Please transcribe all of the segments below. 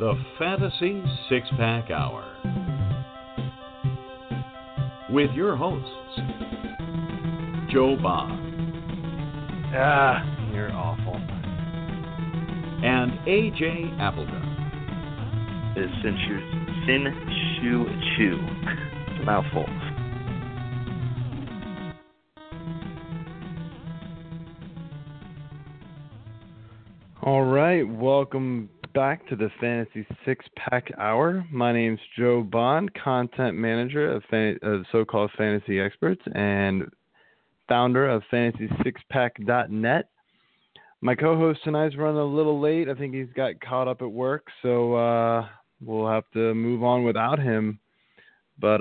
The Fantasy Six-Pack Hour with your hosts, Joe Bob. You're awful. And AJ Appleton. It's Sin Shu Chu. It's a mouthful. All right, welcome back to the Fantasy Six-Pack Hour. My name's Joe Bond, content manager of So-Called Fantasy Experts and founder of fantasysixpack.net. My co-host tonight's running a little late. I think he's got caught up at work, so we'll have to move on without him. But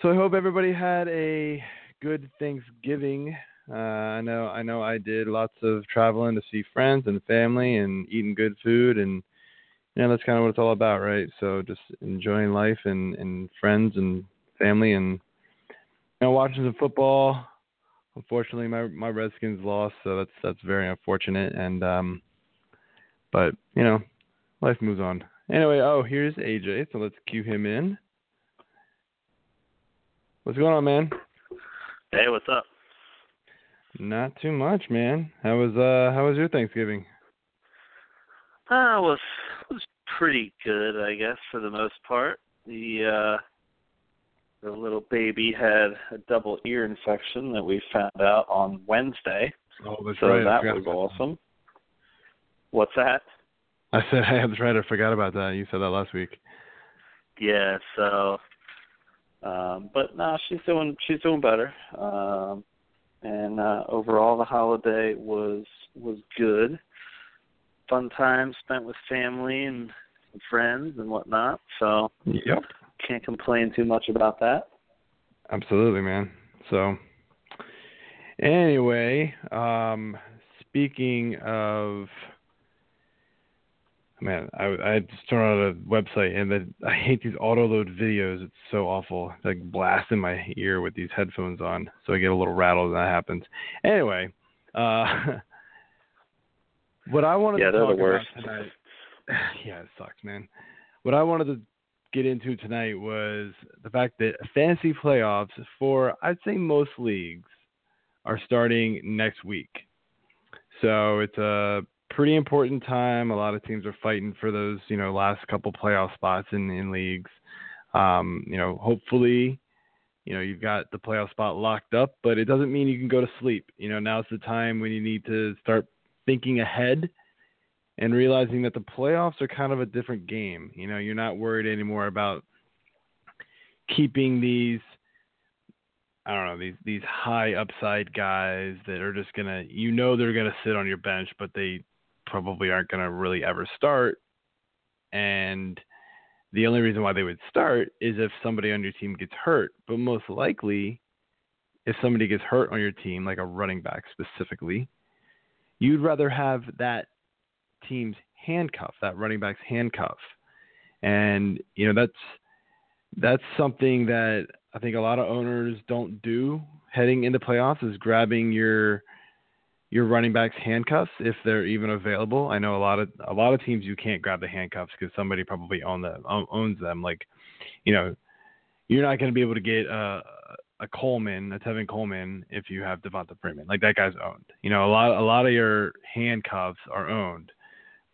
so I hope everybody had a good Thanksgiving. I know I did lots of traveling to see friends and family and eating good food, and that's kind of what it's all about, right? So just enjoying life and friends and family and watching some football. Unfortunately, my Redskins lost, so that's very unfortunate. And but life moves on. Anyway, here's AJ, so let's cue him in. What's going on, man? Hey, what's up? Not too much, man. How was your Thanksgiving? It was pretty good, I guess, for the most part. The little baby had a double ear infection that we found out on Wednesday. Oh, that's right. So that was awesome. What's that? I said, hey, that's right. I forgot about that. You said that last week. Yeah. So, but no, she's doing better. And overall, the holiday was good. Fun time spent with family and friends and whatnot. So, yep. Can't complain too much about that. Absolutely, man. So, anyway, speaking of, man, I just turned on a website, and I hate these auto-load videos. It's so awful. It's like blasting my ear with these headphones on, so I get a little rattled when that happens. Anyway, what I wanted to talk about tonight... Yeah, it sucks, man. What I wanted to get into tonight was the fact that fantasy playoffs for, I'd say, most leagues are starting next week. So it's a pretty important time. A lot of teams are fighting for those, last couple playoff spots in leagues. Hopefully, you've got the playoff spot locked up, but it doesn't mean you can go to sleep. Now's the time when you need to start thinking ahead and realizing that the playoffs are kind of a different game. You're not worried anymore about keeping these, I don't know, these high upside guys that are just gonna, they're gonna sit on your bench, but they probably aren't going to really ever start. And the only reason why they would start is if somebody on your team gets hurt. But most likely, if somebody gets hurt on your team, like a running back specifically, you'd rather have that team's handcuff, that running back's handcuff. And, that's something that I think a lot of owners don't do heading into playoffs, is grabbing your running back's handcuffs if they're even available. I know a lot of teams you can't grab the handcuffs because somebody probably owns them. Like, you're not going to be able to get a Tevin Coleman if you have Devonta Freeman. Like, that guy's owned. A lot of your handcuffs are owned.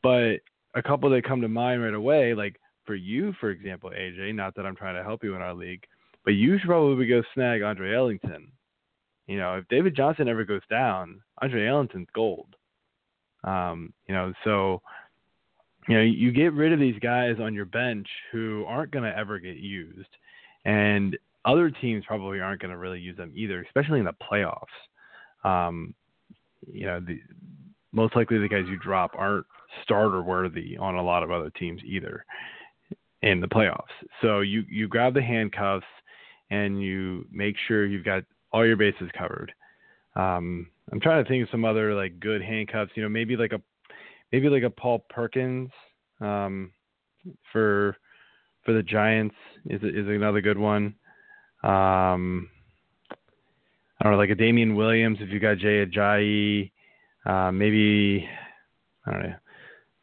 But a couple that come to mind right away, like for you, for example, AJ. Not that I'm trying to help you in our league, but you should probably go snag Andre Ellington. If David Johnson ever goes down, Andre Ellington's gold. You get rid of these guys on your bench who aren't going to ever get used, and other teams probably aren't going to really use them either, especially in the playoffs. Most likely the guys you drop aren't starter worthy on a lot of other teams either in the playoffs. So you grab the handcuffs and you make sure you've got all your bases covered. I'm trying to think of some other like good handcuffs. Maybe like a Paul Perkins for the Giants is another good one. I don't know, like a Damian Williams if you got Jay Ajayi. Maybe I don't know,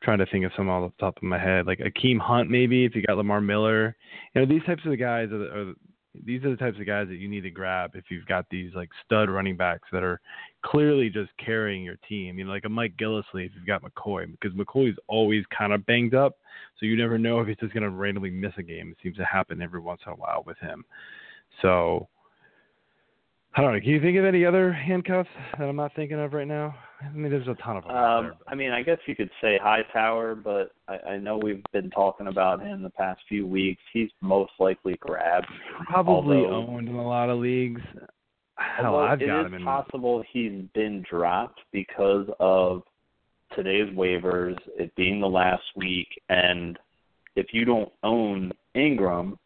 trying to think of some off the top of my head, like Akeem Hunt, maybe, if you got Lamar Miller. You know, these types of guys these are the types of guys that you need to grab if you've got these like stud running backs that are clearly just carrying your team. You know, like a Mike Gillislee if you've got McCoy, because McCoy's always kind of banged up, so you never know if he's just going to randomly miss a game. It seems to happen every once in a while with him. So I don't know. Can you think of any other handcuffs that I'm not thinking of right now? I mean, there's a ton of them. I mean, I guess you could say Hightower, but I know we've been talking about him the past few weeks. He's most likely grabbed. Probably owned in a lot of leagues. Hell, I've got him in. It's possible he's been dropped because of today's waivers, it being the last week, and if you don't own Ingram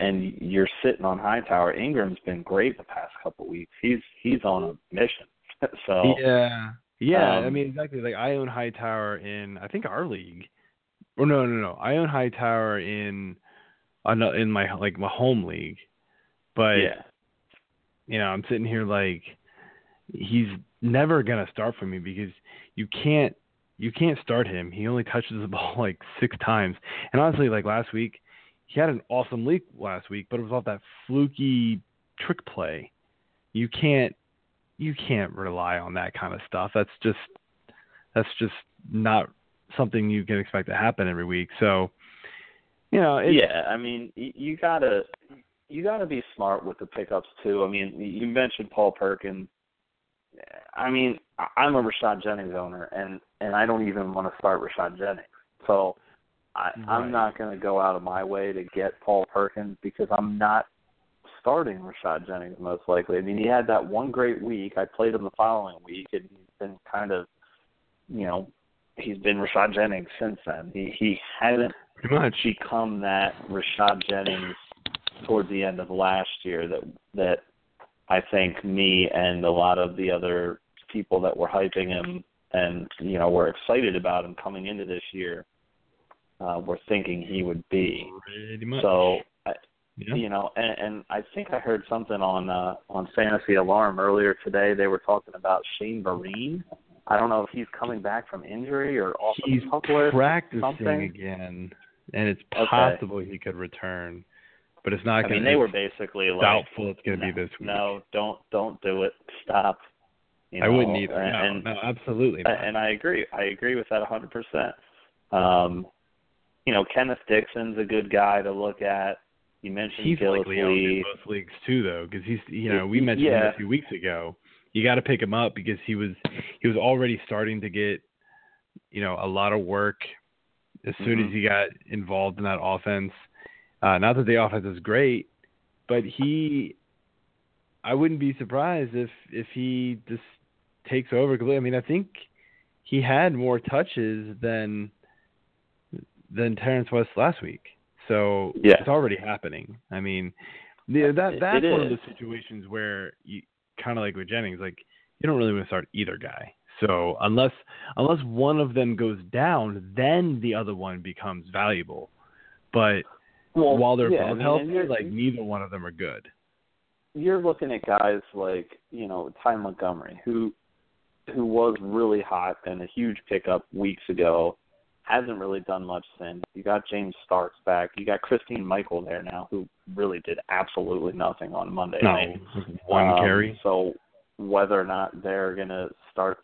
and you're sitting on Hightower, Ingram's been great the past couple of weeks. He's on a mission. So yeah. I mean, exactly. Like I own Hightower in I think our league. Or no. I own Hightower in my like my home league. But yeah. You know, I'm sitting here like he's never gonna start for me because you can't start him. He only touches the ball like 6 times. And honestly, like last week. He had an awesome leak last week, but it was off that fluky trick play. You can't rely on that kind of stuff. That's just not something you can expect to happen every week. So, you know, I mean, you gotta be smart with the pickups too. I mean, you mentioned Paul Perkins. I mean, I'm a Rashad Jennings owner, and I don't even want to start Rashad Jennings. So. I'm not going to go out of my way to get Paul Perkins because I'm not starting Rashad Jennings most likely. I mean, he had that one great week. I played him the following week, and he's been kind of, you know, he's been Rashad Jennings since then. He hasn't become that Rashad Jennings towards the end of last year that I think me and a lot of the other people that were hyping him and, you know, were excited about him coming into this year. We're thinking he would be. So, you know, and I think I heard something on Fantasy Alarm earlier today. They were talking about Shane Vereen. I don't know if he's coming back from injury or off the hook practicing something. Again, and it's possible he could return, but it's not going to be. I mean, they were basically doubtful it's going to be this week. No, don't do it. Stop. You know, I wouldn't either. No, absolutely not. And I agree. I agree with that 100%. You know, Kenneth Dixon's a good guy to look at. You mentioned he's likely owned in both leagues too, though, because he's we mentioned him a few weeks ago. You got to pick him up because he was already starting to get a lot of work as soon as he got involved in that offense. Not that the offense is great, but I wouldn't be surprised if he just takes over completely. I mean, I think he had more touches than Terrence West last week. So it's already happening. I mean, that's one of the situations where you kind of like with Jennings, like you don't really want to start either guy. So unless one of them goes down, then the other one becomes valuable. But while they're both healthy, like neither one of them are good. You're looking at guys like, Ty Montgomery, who was really hot and a huge pickup weeks ago. Hasn't really done much since. You got James Starks back. You got Christine Michael there now, who really did absolutely nothing on Monday night. One carry. So whether or not they're going to start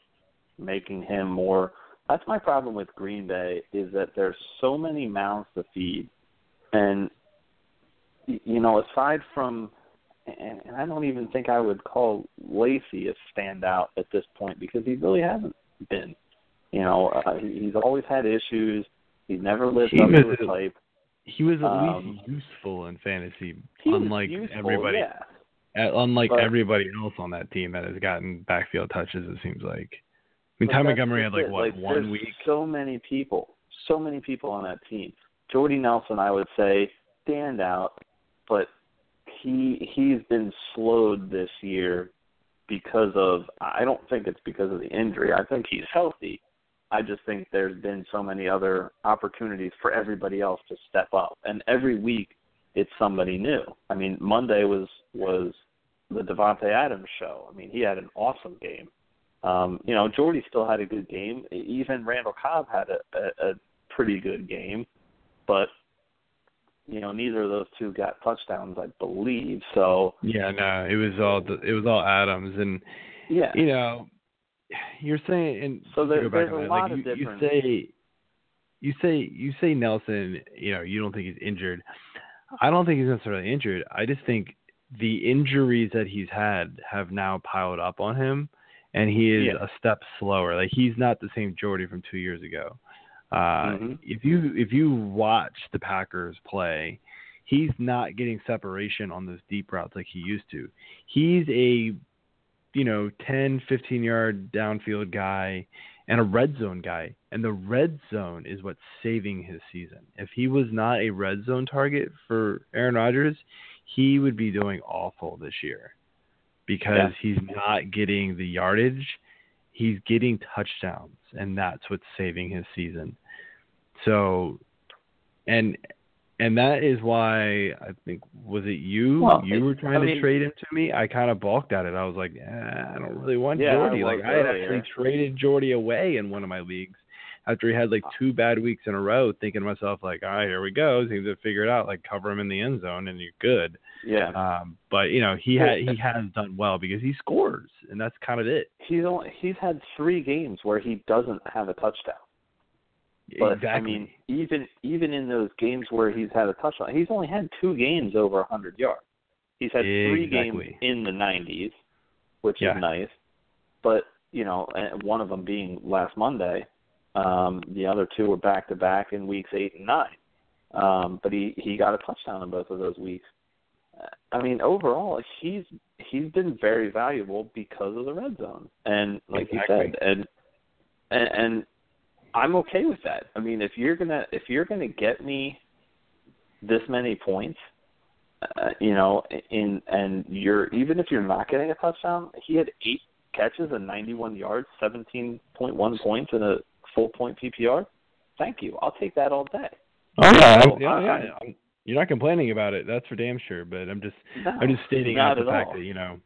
making him more, that's my problem with Green Bay is that there's so many mouths to feed, and aside from, and I don't even think I would call Lacey a standout at this point because he really hasn't been. He's always had issues. He's never lived up to his hype. He was at least useful in fantasy, unlike everybody. Yeah. Unlike everybody else on that team that has gotten backfield touches, it seems like. I mean, Ty Montgomery had like 1 week. So many people on that team. Jordy Nelson, I would say, stand out, but he's been slowed this year because of. I don't think it's because of the injury. I think he's healthy. I just think there's been so many other opportunities for everybody else to step up. And every week it's somebody new. I mean, Monday was the Devontae Adams show. I mean, he had an awesome game. You know, Jordy still had a good game. Even Randall Cobb had a pretty good game. But, you know, neither of those two got touchdowns, I believe. So yeah, no, it was all Adams, and yeah, you know, you're saying, and so there's a lot of difference. You say Nelson, you know, you don't think he's injured. I don't think he's necessarily injured. I just think the injuries that he's had have now piled up on him, and he is a step slower. Like, he's not the same Jordy from 2 years ago. If you watch the Packers play, he's not getting separation on those deep routes like he used to. He's a, you know, 10, 15-yard downfield guy and a red zone guy. And the red zone is what's saving his season. If he was not a red zone target for Aaron Rodgers, he would be doing awful this year because he's not getting the yardage. He's getting touchdowns, and that's what's saving his season. So, and that is why I think, was it you? Well, you were trying to trade him to me. I kind of balked at it. I was like, I don't really want Jordy. Like, I had actually traded Jordy away in one of my leagues after he had like 2 bad weeks in a row, thinking to myself, like, all right, here we go. Seems to figure it out. Like, cover him in the end zone, and you're good. Yeah. But you know, he has done well because he scores, and that's kind of it. He's had 3 games where he doesn't have a touchdown. But, exactly. I mean, even in those games where he's had a touchdown, he's only had 2 games over 100 yards. He's had 3 games in the 90s, which is nice. But, you know, one of them being last Monday, the other 2 were back-to-back in weeks 8 and 9. But he got a touchdown in both of those weeks. I mean, overall, he's been very valuable because of the red zone. And like you said, and I'm okay with that. I mean, if you're gonna get me this many points, you know, even if you're not getting a touchdown, he had 8 catches and 91 yards, 17.1 points, and a full point PPR. Thank you. I'll take that all day. Oh yeah, you're not complaining about it. That's for damn sure. But I'm just stating out the fact that, you know,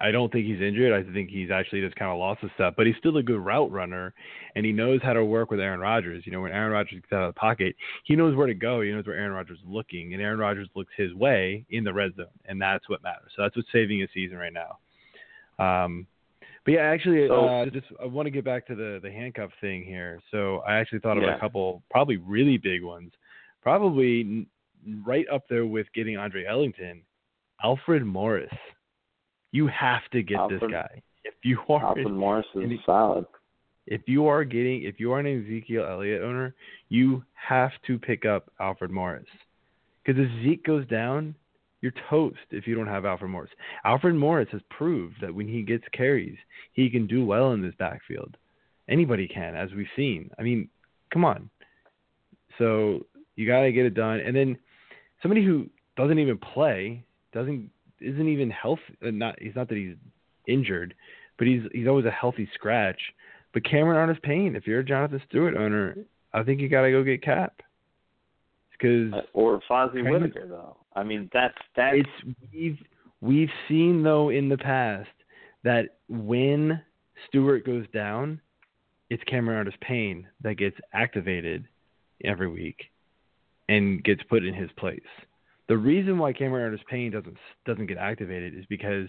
I don't think he's injured. I think he's actually just kind of lost his stuff, but he's still a good route runner, and he knows how to work with Aaron Rodgers. You know, when Aaron Rodgers gets out of the pocket, he knows where to go. He knows where Aaron Rodgers is looking, and Aaron Rodgers looks his way in the red zone, and that's what matters. So that's what's saving his season right now. But yeah, actually, I want to get back to the handcuff thing here. So I actually thought about a couple probably really big ones, probably right up there with getting Andre Ellington, Alfred Morris. You have to get this guy. Alfred Morris is solid. If you are an Ezekiel Elliott owner, you have to pick up Alfred Morris, because if Zeke goes down, you're toast if you don't have Alfred Morris. Alfred Morris has proved that when he gets carries, he can do well in this backfield. Anybody can, as we've seen. I mean, come on. So you got to get it done. And then somebody who doesn't even play, isn't even healthy. He's not that he's injured, but he's always a healthy scratch. But Cameron Artis-Payne, if you're a Jonathan Stewart owner, I think you got to go get Cap. Or Fozzie Whittaker, though. I mean, that's we've seen though in the past that when Stewart goes down, it's Cameron Artis-Payne that gets activated every week and gets put in his place. The reason why Cameron Artis-Payne doesn't get activated is because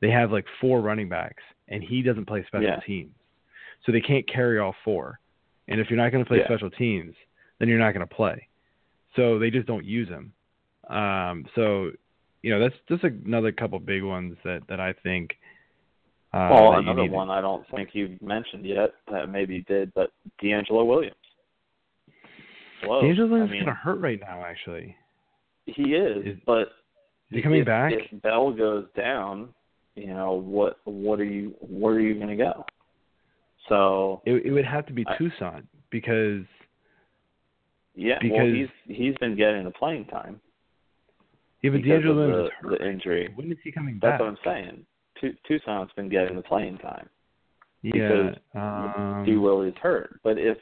they have like 4 running backs, and he doesn't play special teams. So they can't carry all 4. And if you're not going to play special teams, then you're not going to play. So they just don't use him. So, you know, that's just another couple big ones that I think. Another one I don't think you've mentioned yet, maybe you did, but D'Angelo Williams. Whoa. D'Angelo Williams is going to hurt right now, actually. He is, but is he coming back? If Bell goes down, you know, where are you going to go? So it would have to be Tucson because. Yeah, because he's been getting the playing time. Yeah, but D'Angelo Williams is hurt. The injury. When is he coming back? That's what I'm saying. Tucson's been getting the playing time. Yeah, because D-Will is hurt. But if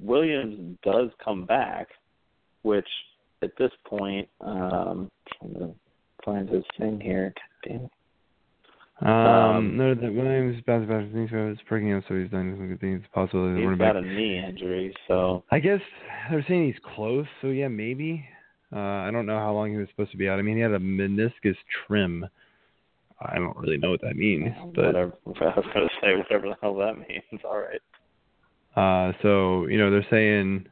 Williams does come back, which. At this point, I'm trying to find his thing here. No, that Williams bad things was breaking up, so he's done some good things. Possibly he's got a knee injury, so I guess they're saying he's close. So yeah, maybe. I don't know how long he was supposed to be out. I mean, he had a meniscus trim. I don't really know what that means, but whatever. I was gonna say whatever the hell that means. All right. So you know they're saying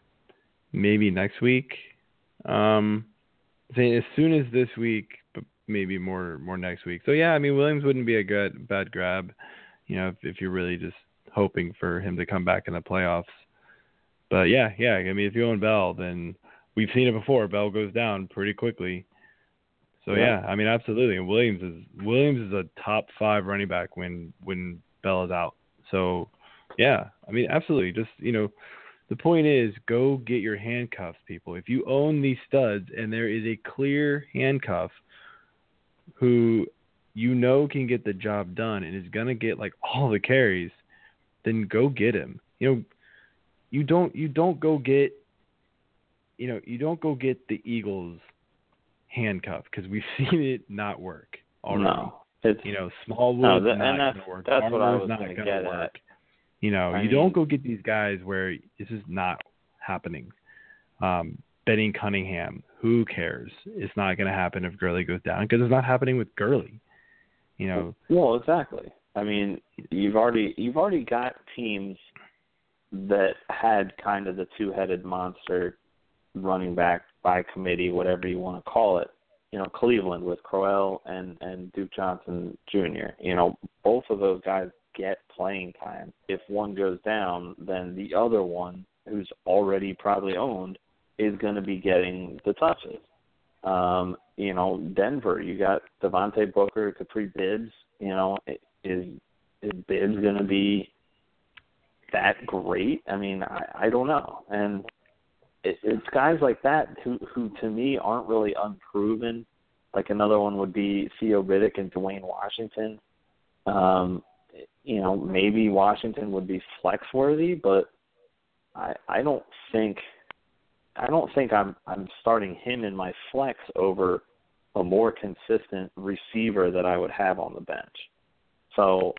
maybe next week. Saying as soon as this week, but maybe more next week. So yeah, I mean Williams wouldn't be a good bad grab, you know, if you're really just hoping for him to come back in the playoffs. But yeah. I mean if you own Bell, then we've seen it before. Bell goes down pretty quickly. So yeah, I mean absolutely. And Williams is a top 5 running back when Bell is out. So yeah, I mean absolutely. Just you know, the point is go get your handcuffs, people. If you own these studs and there is a clear handcuff who you know can get the job done and is gonna get like all the carries, then go get him. You know, you don't go get the Eagles handcuff because we've seen it not work already. No, it's, you know, Smallwood's not gonna work. That's what I was gonna get at. You know, I mean, don't go get these guys where this is not happening. Betting Cunningham, who cares? It's not going to happen if Gurley goes down because it's not happening with Gurley. You know. Well, exactly. I mean, you've already got teams that had kind of the two-headed monster running back by committee, whatever you want to call it. You know, Cleveland with Crowell and Duke Johnson Jr. You know, both of those guys get playing time. If one goes down, then the other one, who's already probably owned, is going to be getting the touches. You know, Denver, you got Devontae Booker, Capri Bibbs. You know, is Bibbs going to be that great? I mean, I don't know. And it's guys like that who to me aren't really unproven. Like another one would be Theo Riddick and Dwayne Washington. You know, maybe Washington would be flex worthy, but I don't think I'm starting him in my flex over a more consistent receiver that I would have on the bench. So,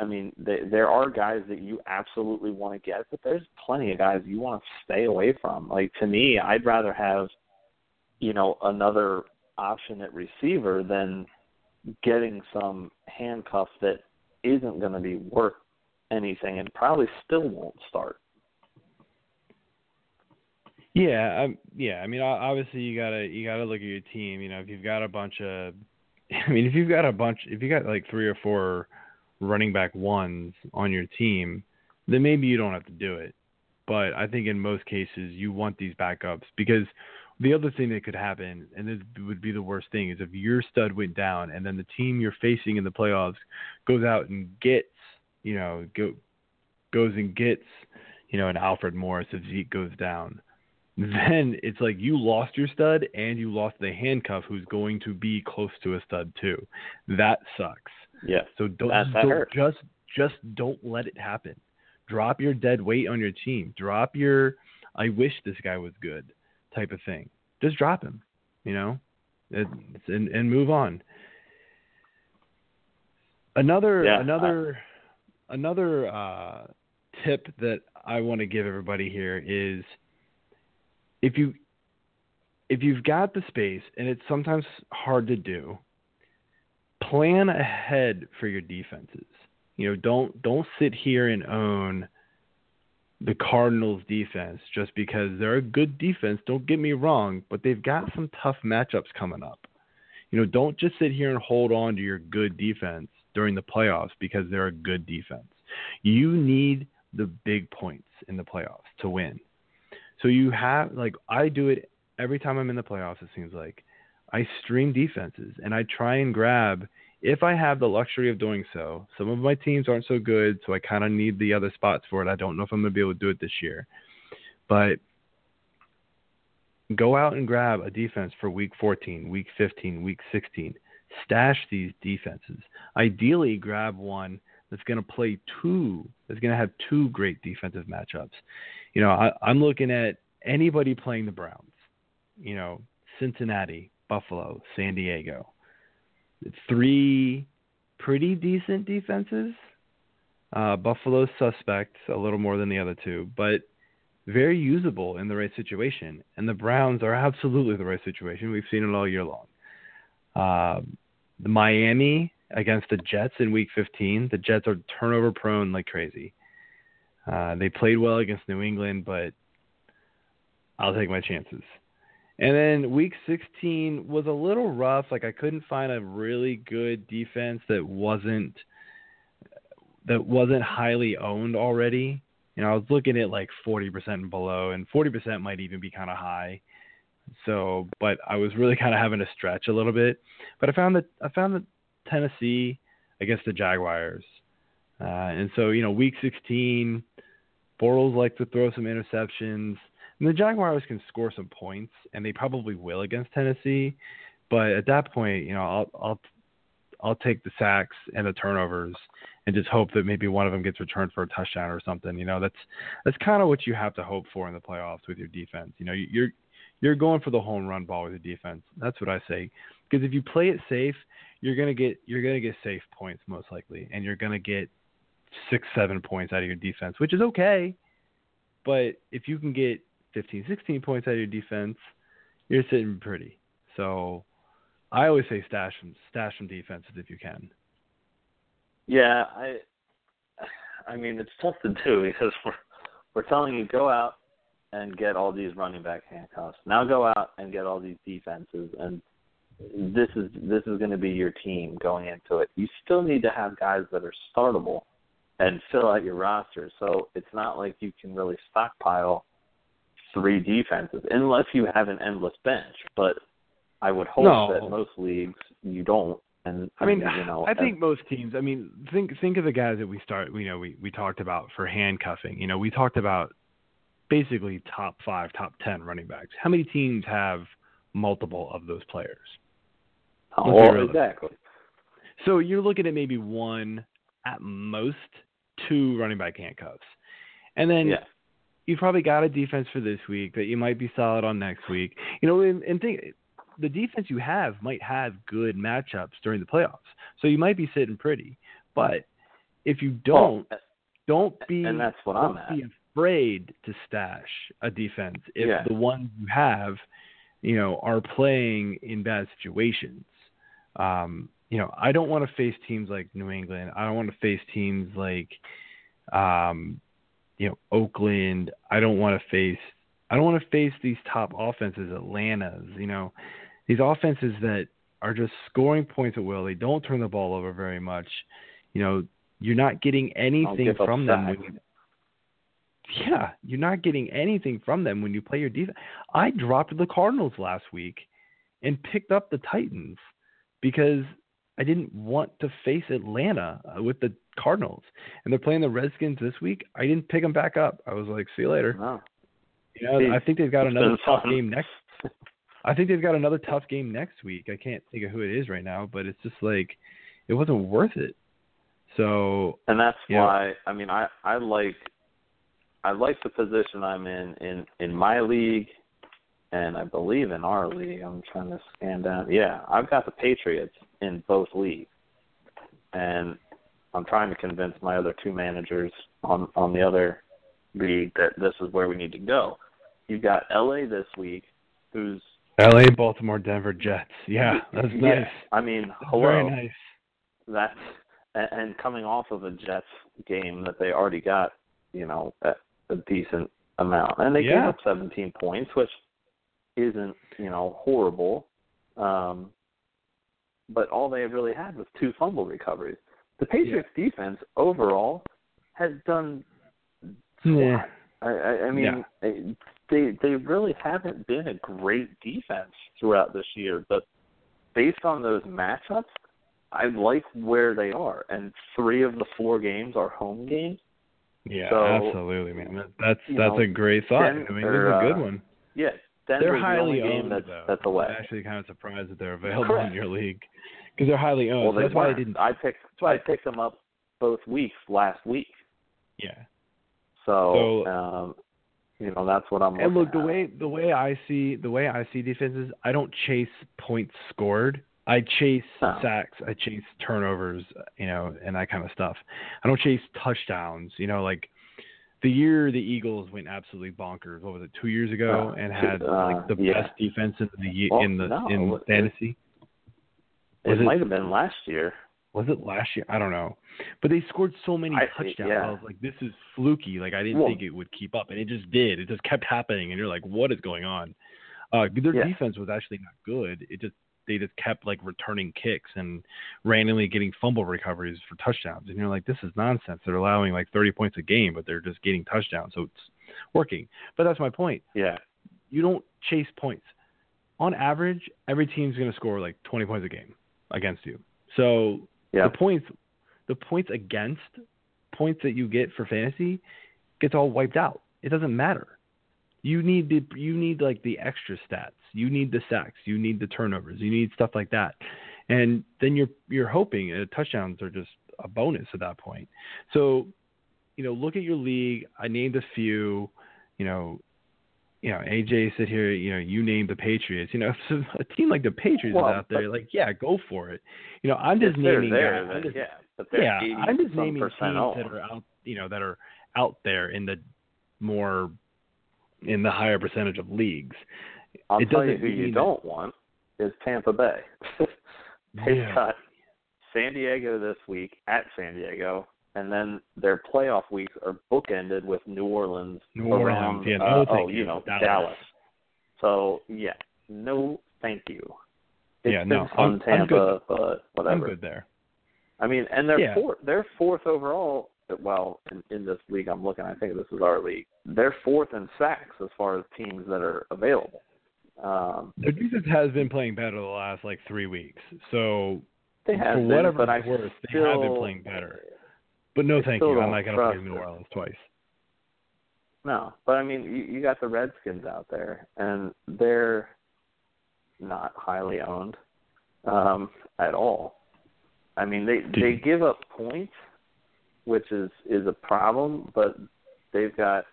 I mean, there are guys that you absolutely want to get, but there's plenty of guys you want to stay away from. Like, to me, I'd rather have, you know, another option at receiver than getting some handcuff that isn't going to be worth anything and probably still won't start. Yeah. I mean, obviously, you gotta look at your team. You know, if you got like 3 or 4 running back ones on your team, then maybe you don't have to do it. But I think in most cases, you want these backups because the other thing that could happen, and this would be the worst thing, is if your stud went down and then the team you're facing in the playoffs goes out and gets, you know, an Alfred Morris if Zeke goes down. Then it's like you lost your stud and you lost the handcuff who's going to be close to a stud too. That sucks. Yeah. So don't let it happen. Drop your dead weight on your team. Drop your I wish this guy was good type of thing. Just drop him, you know, and move on. Another tip that I want to give everybody here is, If you've got the space, and it's sometimes hard to do, plan ahead for your defenses. You know, don't sit here and own the Cardinals defense just because they're a good defense. Don't get me wrong, but they've got some tough matchups coming up. You know, don't just sit here and hold on to your good defense during the playoffs because they're a good defense. You need the big points in the playoffs to win. So you have, like, I do it every time I'm in the playoffs, it seems like. I stream defenses, and I try and grab, if I have the luxury of doing so, some of my teams aren't so good, so I kind of need the other spots for it. I don't know if I'm going to be able to do it this year. But go out and grab a defense for week 14, week 15, week 16. Stash these defenses. Ideally, grab one that's going to have 2 great defensive matchups. You know, I'm looking at anybody playing the Browns, you know, Cincinnati, Buffalo, San Diego, 3 pretty decent defenses. Buffalo's suspect a little more than the other two, but very usable in the right situation. And the Browns are absolutely the right situation. We've seen it all year long. The Miami against the Jets in Week 15, the Jets are turnover prone like crazy. They played well against New England, but I'll take my chances. And then Week 16 was a little rough. Like, I couldn't find a really good defense that wasn't highly owned already. You know, I was looking at like 40% and below, and 40% might even be kind of high. So, but I was really kind of having to stretch a little bit. But I found that Tennessee against the Jaguars. And so, you know, Week 16, Bortles like to throw some interceptions. And the Jaguars can score some points, and they probably will against Tennessee. But at that point, you know, I'll take the sacks and the turnovers and just hope that maybe one of them gets returned for a touchdown or something. You know, that's kind of what you have to hope for in the playoffs with your defense. You know, you're going for the home run ball with your defense. That's what I say. Because if you play it safe, you're gonna get safe points most likely, and you're gonna get 6-7 points out of your defense, which is okay. But if you can get 15-16 points out of your defense, you're sitting pretty. So I always say stash some defenses if you can. Yeah, I mean, it's tough to do because we're telling you go out and get all these running back handcuffs. Now go out and get all these defenses, and this is going to be your team going into it. You still need to have guys that are startable and fill out your roster. So it's not like you can really stockpile three defenses unless you have an endless bench. But I would hope that most leagues you don't. And I mean, you know, I think most teams. I mean, think of the guys that we start. You know, we talked about for handcuffing. You know, we talked about basically top 5, top 10 running backs. How many teams have multiple of those players? Oh, exactly. So you're looking at maybe one, at most 2 running back handcuffs, and then you probably got a defense for this week that you might be solid on next week. You know, and think. The defense you have might have good matchups during the playoffs. So you might be sitting pretty, but if you don't be afraid to stash a defense. If the ones you have, you know, are playing in bad situations. You know, I don't want to face teams like New England. I don't want to face teams like, you know, Oakland. I don't want to face these top offenses, Atlanta's, you know, these offenses that are just scoring points at will. They don't turn the ball over very much. You know, you're not getting anything from them. Yeah, you're not getting anything from them when you play your defense. I dropped the Cardinals last week and picked up the Titans because I didn't want to face Atlanta with the Cardinals. And they're playing the Redskins this week. I didn't pick them back up. I was like, see you later. Wow. You know, I think they've got another tough game next. I think they've got another tough game next week. I can't think of who it is right now, but it's just like it wasn't worth it. So, and that's why I mean I like the position I'm in my league, and I believe in our league. I'm trying to scan down. Yeah, I've got the Patriots in both leagues, and I'm trying to convince my other 2 managers on the other league that this is where we need to go. You've got L.A. this week, who's... L.A., Baltimore, Denver, Jets. Yeah, that's nice. I mean, hello. Very nice. That's, and coming off of a Jets game that they already got, you know, a decent amount. And they gave up 17 points, which isn't, you know, horrible. But all they really had was 2 fumble recoveries. The Patriots' defense overall has done... Yeah, I mean, they really haven't been a great defense throughout this year, but based on those matchups, I like where they are, and 3 of the 4 games are home games. Yeah, so, absolutely, man. That's a great thought. Denver, I mean, this is a good one. Yeah, they're highly owned, that's away. I'm actually kind of surprised that they're available in your league because they're highly owned. Well, so that's why I didn't. I picked them up both weeks last week. Yeah. So you know, that's what I'm looking at. And look, the way I see defenses, I don't chase points scored. I chase sacks, I chase turnovers, you know, and that kind of stuff. I don't chase touchdowns, you know, like the year the Eagles went absolutely bonkers. What was it, 2 years ago, and had like the best defense in the in fantasy? It might have been last year. Was it last year? I don't know. But they scored so many touchdowns. I was like, this is fluky. Like, I didn't think it would keep up, and it just did. It just kept happening, and you're like, what is going on? Their defense was actually not good. It just they just kept like returning kicks and randomly getting fumble recoveries for touchdowns. And you're like, this is nonsense. They're allowing like 30 points a game, but they're just getting touchdowns. So it's working. But that's my point. Yeah. You don't chase points. On average, every team's going to score like 20 points a game against you. So the points that you get for fantasy gets all wiped out. It doesn't matter. You need like the extra stats. You need the sacks. You need the turnovers. You need stuff like that. And then you're hoping touchdowns are just a bonus at that point. So, you know, look at your league. I named a few, you know, AJ said here, you know, you named the Patriots, you know, if a team like the Patriots is out there, like, yeah, go for it. You know, I'm just naming guys. I'm just naming teams that are out, you know, that are out there in the higher percentage of leagues. I'll tell you who you don't want is Tampa Bay. They've got San Diego this week at San Diego, and then their playoff weeks are bookended with New Orleans, Dallas. So, yeah, no thank you. It's been fun, Tampa, but whatever. I'm good there. I mean, and they're fourth overall. Well, in this league I'm looking, I think this is our league. They're fourth in sacks as far as teams that are available. Their defense has been playing better the last like 3 weeks. So they have they have been playing better. But no, thank you. I'm not going to play New Orleans twice. No, but I mean, you got the Redskins out there, and they're not highly owned at all. I mean, they give up points, which is a problem, but they've got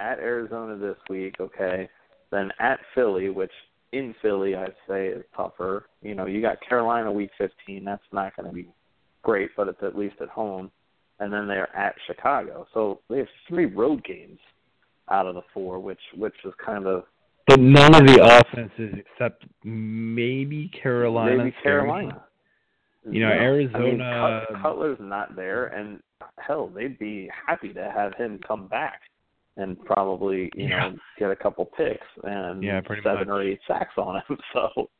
at Arizona this week, okay, then at Philly, which in Philly I'd say is tougher. You know, you got Carolina week 15. That's not going to be great, but it's at least at home. And then they're at Chicago. So they have 3 road games out of the 4, which is kind of... But none of the offenses except maybe Carolina. You know, Arizona... I mean, Cutler's not there, and hell, they'd be happy to have him come back and probably, you know, get a couple picks and 7 or 8 sacks on him. So,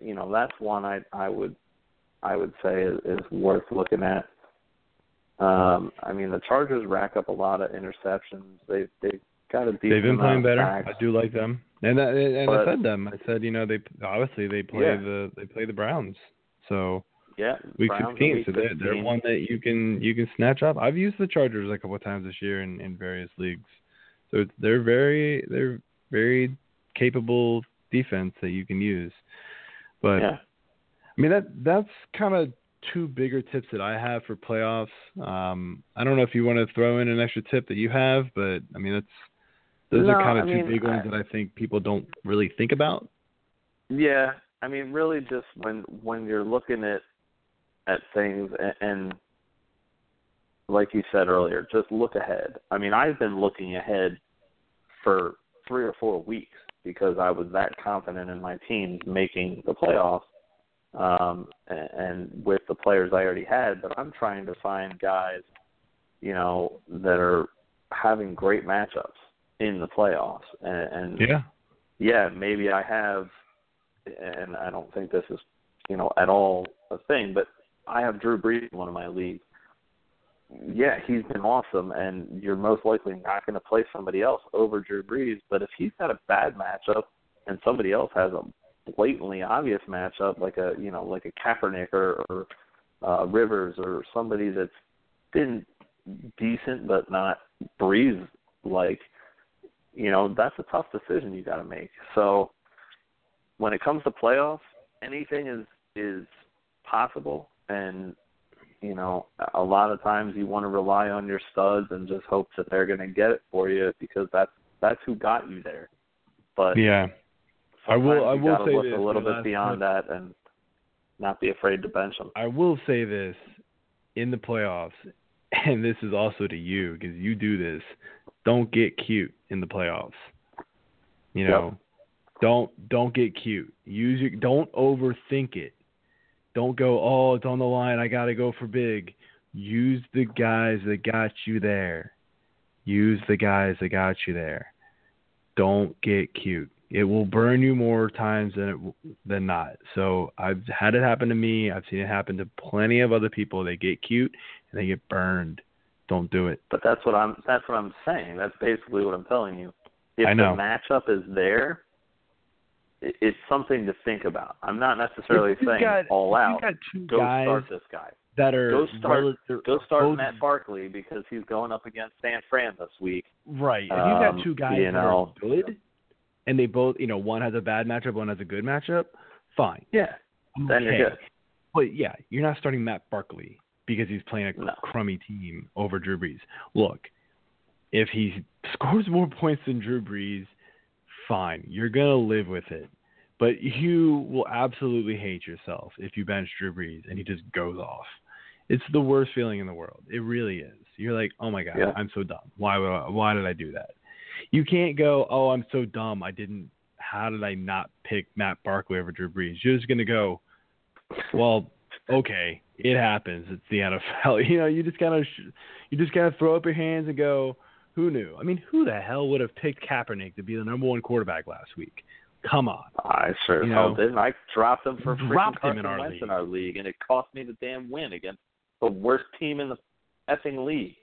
you know, that's one I would say is worth looking at. I mean, the Chargers rack up a lot of interceptions. They've got a decent. They've been playing better. I do like them, and I said them. I said, you know, they play the Browns. So week 15. So they're one that you can snatch up. I've used the Chargers a couple of times this year in various leagues. So they're very capable defense that you can use. But I mean that's kind of 2 bigger tips that I have for playoffs. I don't know if you want to throw in an extra tip that you have, but I mean those are kind of two big ones that I think people don't really think about. Yeah. I mean, really just when you're looking at things and like you said earlier, just look ahead. I mean, I've been looking ahead for 3 or 4 weeks because I was that confident in my team making the playoffs and with the players I already had. But I'm trying to find guys, you know, that are having great matchups in the playoffs. And maybe I have – and I don't think this is, you know, at all a thing, but I have Drew Brees in one of my leagues. Yeah, he's been awesome, and you're most likely not going to play somebody else over Drew Brees, but if he's got a bad matchup and somebody else has a blatantly obvious matchup, like a Kaepernick or Rivers or somebody that's been decent but not Brees-like, you know, that's a tough decision you got to make. So, when it comes to playoffs, anything is possible, and you know a lot of times you want to rely on your studs and just hope that they're going to get it for you because that's who got you there. But I will say this, a little bit beyond that and not be afraid to bench them. I will say this in the playoffs, and this is also to you because you do this. Don't get cute in the playoffs. You know, don't get cute. Don't overthink it. Don't go, oh, it's on the line. I got to go for big. Use the guys that got you there. Don't get cute. It will burn you more times than not. So I've had it happen to me. I've seen it happen to plenty of other people. They get cute and they get burned. Don't do it. But that's what I'm saying. That's basically what I'm telling you. If the matchup is there, it's something to think about. I'm not necessarily saying all out. Go start this guy. Go start Matt Barkley because he's going up against San Fran this week. Right. And you've got two guys that are good, and they both, one has a bad matchup, one has a good matchup. Fine. Yeah. Okay. Then you're good. But yeah, you're not starting Matt Barkley because he's playing a crummy team over Drew Brees. Look, if he scores more points than Drew Brees, fine. You're going to live with it. But you will absolutely hate yourself if you bench Drew Brees and he just goes off. It's the worst feeling in the world. It really is. You're like, oh my God, I'm so dumb. Why did I do that? You can't go, oh, I'm so dumb. How did I not pick Matt Barkley over Drew Brees? You're just going to go, well, okay, it happens. It's the NFL. You just got to throw up your hands and go, who knew? I mean, who the hell would have picked Kaepernick to be the number one quarterback last week? Come on. I sure didn't. I dropped him for freaking Carson Wentz in our league, and it cost me the damn win against the worst team in the effing league.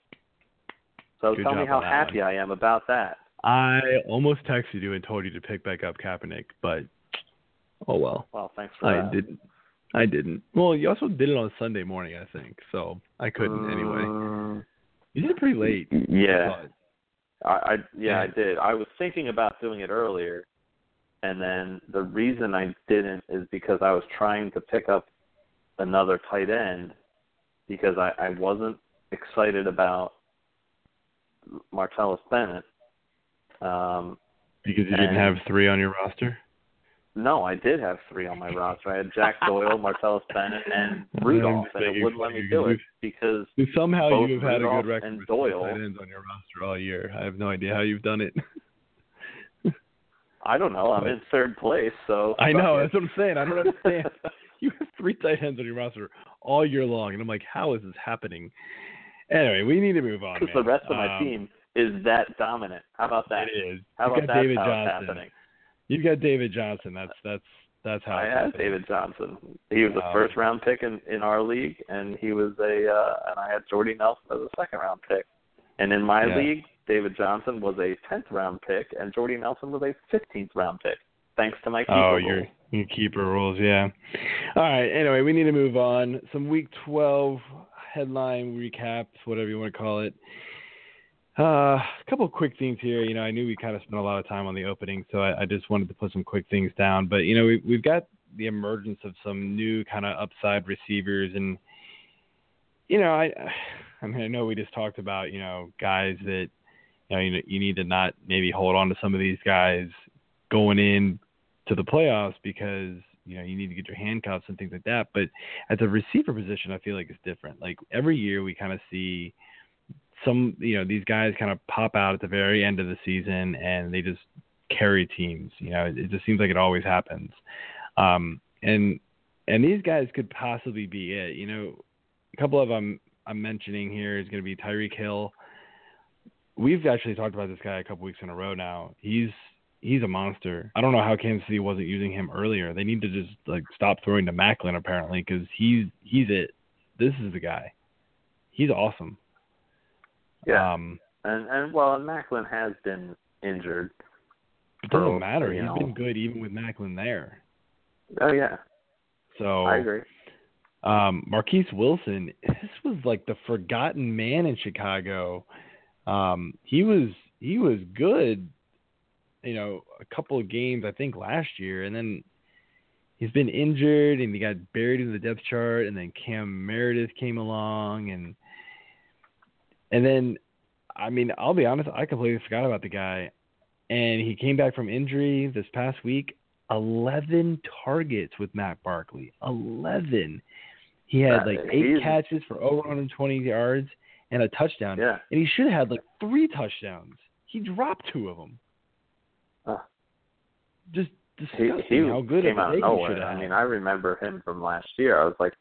So tell me how happy I am about that. I almost texted you and told you to pick back up Kaepernick, but oh well. Well, thanks for that. I didn't. Well, you also did it on Sunday morning, I think, so I couldn't anyway. You did it pretty late. Yeah. I did. I was thinking about doing it earlier, and then the reason I didn't is because I was trying to pick up another tight end because I wasn't excited about Martellus Bennett. Because you didn't have three on your roster? No, I did have three on my roster. I had Jack Doyle, Martellus Bennett, and Rudolph, and it wouldn't let me do it because somehow you've had Rudolph a good record and Doyle tight ends on your roster all year. I have no idea how you've done it. I don't know. I'm in third place, so I know. That's what I'm saying. I don't understand. You have three tight ends on your roster all year long, and I'm like, how is this happening? Anyway, we need to move on. Because the rest of my team is that dominant. How about that? It is. How about that? How it's happening? You've got David Johnson. That's how. I had David Johnson. He was a first round pick in our league, and he was and I had Jordy Nelson as a second round pick. And in my league, David Johnson was a 10th round pick, and Jordy Nelson was a 15th round pick. Thanks to my keeper rules. Your keeper rules, yeah. All right. Anyway, we need to move on. Some Week 12 headline recaps, whatever you want to call it. A couple of quick things here. I knew we kind of spent a lot of time on the opening, so I just wanted to put some quick things down. But, we've got the emergence of some new kind of upside receivers. And, I know we just talked about, guys that, you need to not maybe hold on to some of these guys going in to the playoffs because, you need to get your handcuffs and things like that. But at the receiver position, I feel like it's different. Like every year we kind of see – some, these guys kind of pop out at the very end of the season and they just carry teams. It just seems like it always happens. And these guys could possibly be it. A couple of them I'm mentioning here is going to be Tyreek Hill. We've actually talked about this guy a couple weeks in a row now. He's a monster. I don't know how Kansas City wasn't using him earlier. They need to just stop throwing to Maclin apparently because he's it. This is the guy. He's awesome. Yeah, and Maclin has been injured. It doesn't matter. He's been good even with Maclin there. Oh, yeah. So I agree. Marquise Wilson, this was like the forgotten man in Chicago. He was good, a couple of games, I think, last year. And then he's been injured, and he got buried in the depth chart. And then Cam Meredith came along, And then, I'll be honest, I completely forgot about the guy. And he came back from injury this past week. 11 targets with Matt Barkley. 11. He had like 8 catches for over 120 yards and a touchdown. Yeah. And he should have had like 3 touchdowns. He dropped 2 of them. Just disgusting how good came out of nowhere. I mean, I remember him from last year. I was like,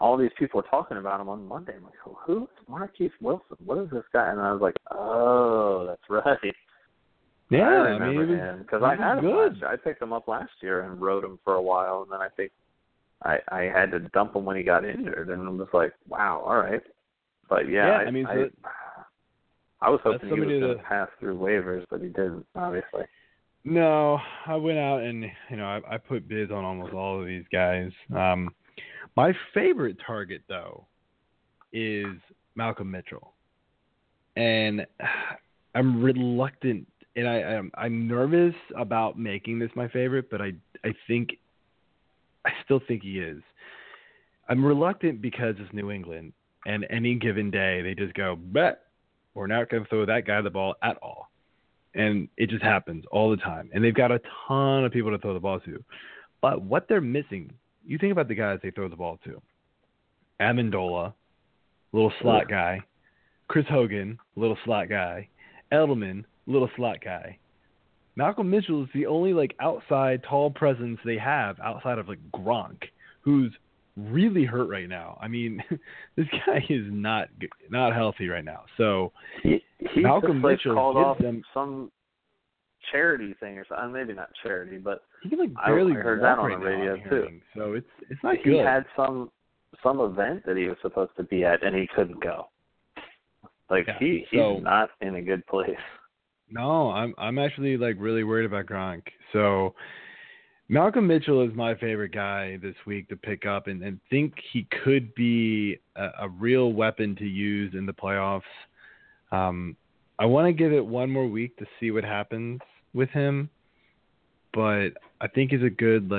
all these people were talking about him on Monday. I'm like, who is Marquise Wilson? What is this guy? And I was like, oh, that's right. Yeah, I mean, him because I had him last year. I picked him up last year and rode him for a while, and then I think I had to dump him when he got injured, and I'm just like, wow, all right. But I was hoping he was going to pass through waivers, but he didn't, obviously. No, I went out and I put bids on almost all of these guys. My favorite target though is Malcolm Mitchell, and I'm reluctant. And I'm nervous about making this my favorite, but I still think he is. I'm reluctant because it's New England, and any given day they just go, bet we're not going to throw that guy the ball at all. And it just happens all the time. And they've got a ton of people to throw the ball to. But what they're missing, you think about the guys they throw the ball to. Amendola, little slot guy. Chris Hogan, little slot guy. Edelman, little slot guy. Malcolm Mitchell is the only outside tall presence they have outside of Gronk, who's really hurt right now. I mean, this guy is not healthy right now. So he Malcolm Mitchell called off some charity thing or something. Maybe not charity, but he can barely heard that on the radio too. So it's not good. He had some event that he was supposed to be at and he couldn't go. He's not in a good place. No, I'm actually really worried about Gronk. So Malcolm Mitchell is my favorite guy this week to pick up and think he could be a real weapon to use in the playoffs. I want to give it one more week to see what happens with him, but I think he's a good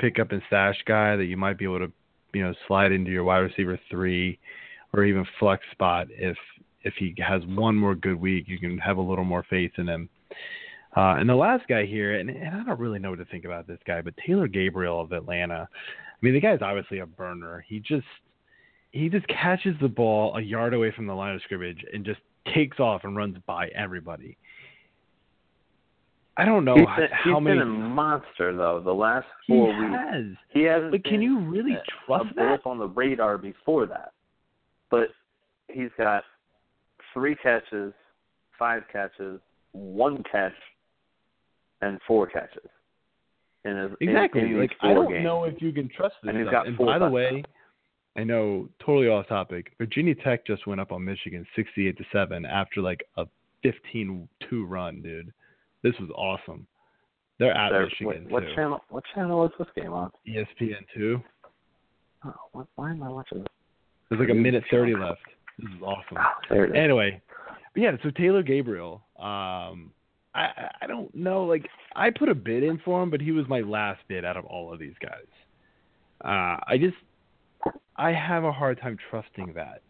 pick up and stash guy that you might be able to slide into your wide receiver 3 or even flex spot if he has one more good week, you can have a little more faith in him. And the last guy here, and I don't really know what to think about this guy, but Taylor Gabriel of Atlanta. I mean, the guy's obviously a burner. He just catches the ball a yard away from the line of scrimmage and just takes off and runs by everybody. I don't know how many. He's been a monster, though, the last 4 weeks. He has. But can you really trust that? On the radar before that. But he's got 3 catches, 5 catches, 1 catch, and 4 catches. I don't know if you can trust this stuff. And by the way, I know, totally off topic, Virginia Tech just went up on Michigan 68-7 after a 15-2 run, dude. This was awesome. They're at Michigan. What channel is this game on? ESPN 2. Oh, why am I watching this? There's 1:30 left. This is awesome. Oh, anyway, so Taylor Gabriel, I don't know. I put a bid in for him, but he was my last bid out of all of these guys. I have a hard time trusting that.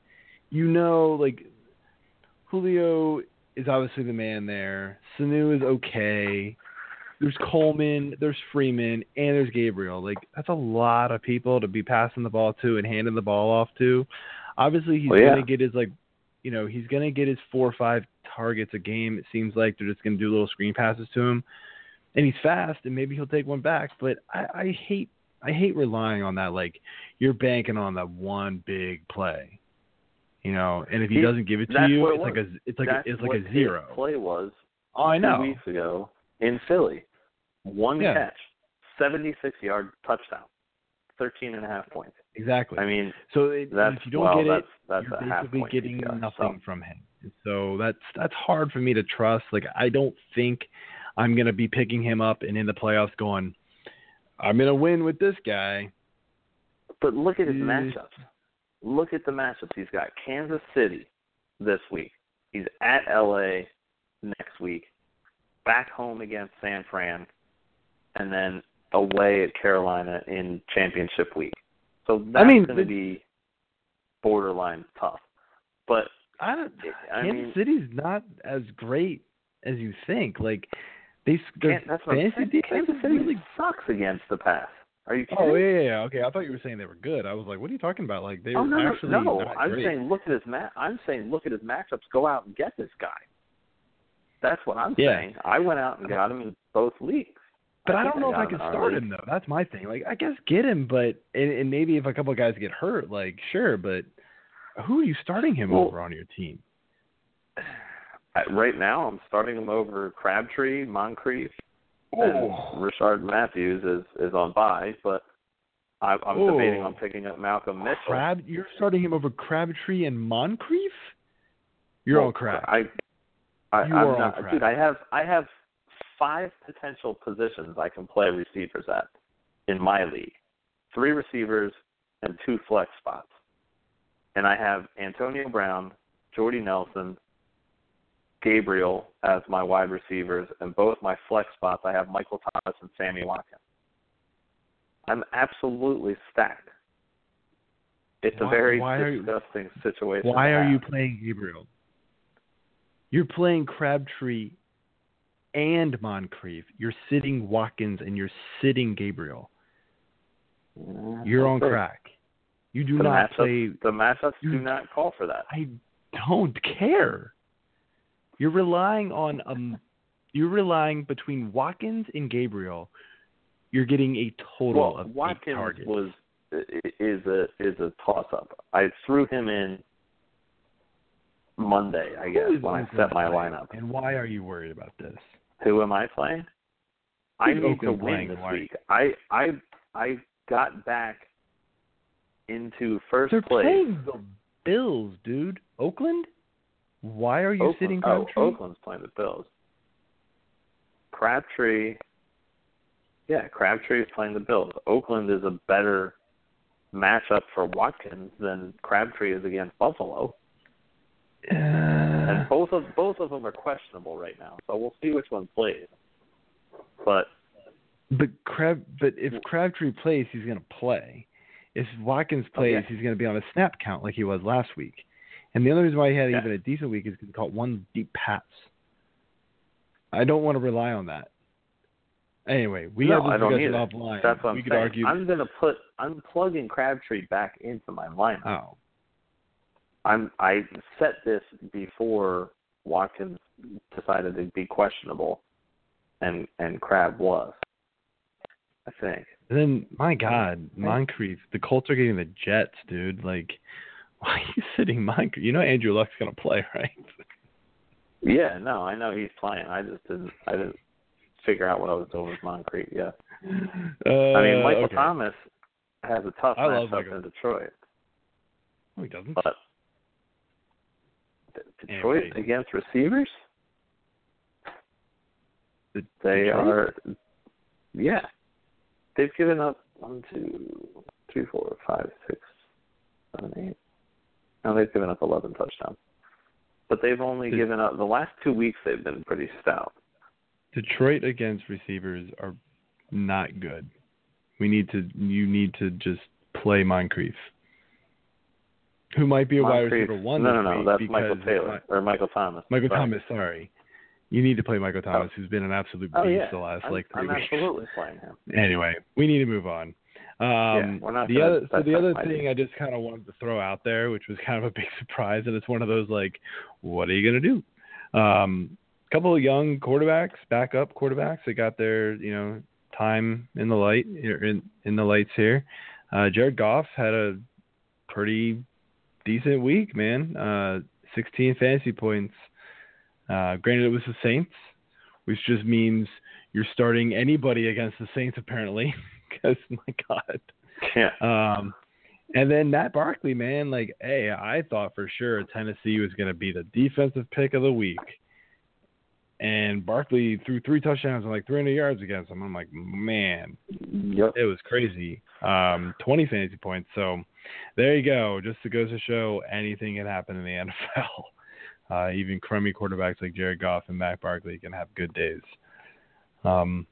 Julio is obviously the man there. Sanu is okay. There's Coleman, there's Freeman, and there's Gabriel. That's a lot of people to be passing the ball to and handing the ball off to. Obviously, he's going to get his he's going to get his 4 or 5 targets a game. It seems like they're just going to do little screen passes to him, and he's fast, and maybe he'll take one back. But I hate relying on that. You're banking on that one big play, And if he doesn't give it to you, it's like a zero. His play was 2 weeks ago in Philly, 1 catch, 76-yard touchdown, 13.5 points. Exactly. I mean, so if you don't get it, you're basically getting nothing from him. So that's hard for me to trust. I don't think I'm going to be picking him up and in the playoffs going, I'm going to win with this guy. But look at his matchups. Look at the matchups he's got. Kansas City this week. He's at L.A. next week. Back home against San Fran. And then away at Carolina in championship week. So that's going to be borderline tough. But Kansas City's not as great as you think. Kansas City really sucks against the pass. Are you kidding? Oh, yeah. Okay, I thought you were saying they were good. I was like, what are you talking about? Like, they were actually not great. I'm saying look at his matchups. Go out and get this guy. That's what I'm saying. I went out and got him in both leagues. But I don't know if I can start him, though. That's my thing. Like, I guess get him, but and maybe if a couple of guys get hurt, like, sure. But who are you starting him over on your team? Right now, I'm starting him over Crabtree, Moncrief, and Rashard Matthews is on bye, but I'm debating on picking up Malcolm Mitchell. You're starting him over Crabtree and Moncrief? You're on crap. Dude, I have 5 potential positions I can play receivers at in my league. 3 receivers and 2 flex spots. And I have Antonio Brown, Jordy Nelson, Gabriel as my wide receivers, and both my flex spots I have Michael Thomas and Sammy Watkins. I'm absolutely stacked. It's a very disgusting situation. Why are you playing Gabriel? You're playing Crabtree and Moncrief. You're sitting Watkins and you're sitting Gabriel. You're on crack. You do not play. The matchups do not call for that. I don't care. You're relying on between Watkins and Gabriel. You're getting a total of 8 targets. Watkins is a toss up. I threw him in Monday, I guess, when I set my lineup. And why are you worried about this? Who am I playing? I need to win this week. I got back into first place. They're playing the Bills, dude. Oakland? Why are you sitting Crabtree? Oh, Oakland's playing the Bills. Crabtree. Yeah, Crabtree is playing the Bills. Oakland is a better matchup for Watkins than Crabtree is against Buffalo. And both of them are questionable right now, so we'll see which one plays. But if Crabtree plays, he's going to play. If Watkins plays, he's going to be on a snap count like he was last week. And the only reason why he had even a decent week is because he caught 1 deep pass. I don't want to rely on that. Anyway, I don't need it offline. That's what I'm saying. I'm going to I'm plugging Crabtree back into my lineup. Oh. I set this before Watkins decided to be questionable, and Crab was, I think. And then, my God, Moncrief, the Colts are getting the Jets, dude. Like, why are you sitting Moncrief? You know Andrew Luck's going to play, right? Yeah, no, I know he's playing. I didn't figure out what I was doing with Moncrief, yeah. I mean, Michael Thomas has a tough matchup in Detroit. No, he doesn't. But Detroit against receivers? They are, yeah. They've given up 1, 2, 3, 4, 5, 6, 7, 8. Now they've given up 11 touchdowns. But they've only given up, the last 2 weeks they've been pretty stout. Detroit against receivers are not good. You need to just play Moncrief. Who might be a wide receiver one? No, that's Michael Taylor or Michael Thomas. Thomas, sorry. You need to play Michael Thomas, who's been an absolute beast the last 3 weeks. I'm absolutely playing him. Anyway, we need to move on. We're not the other thing I just kind of wanted to throw out there, which was kind of a big surprise, and it's one of those like, what are you gonna do? Couple of young quarterbacks, backup quarterbacks, that got their time in the light in the lights here. Jared Goff had a pretty decent week, man. 16 fantasy points. Granted, it was the Saints, which just means you're starting anybody against the Saints, apparently. Because, my God. Yeah. And then Matt Barkley, man. Like, hey, I thought for sure Tennessee was going to be the defensive pick of the week. And Barkley threw 3 touchdowns and, 300 yards against him. I'm like, man, it was crazy. 20 fantasy points. So, there you go. Just to go to show, anything can happen in the NFL. Even crummy quarterbacks like Jared Goff and Matt Barkley can have good days. So,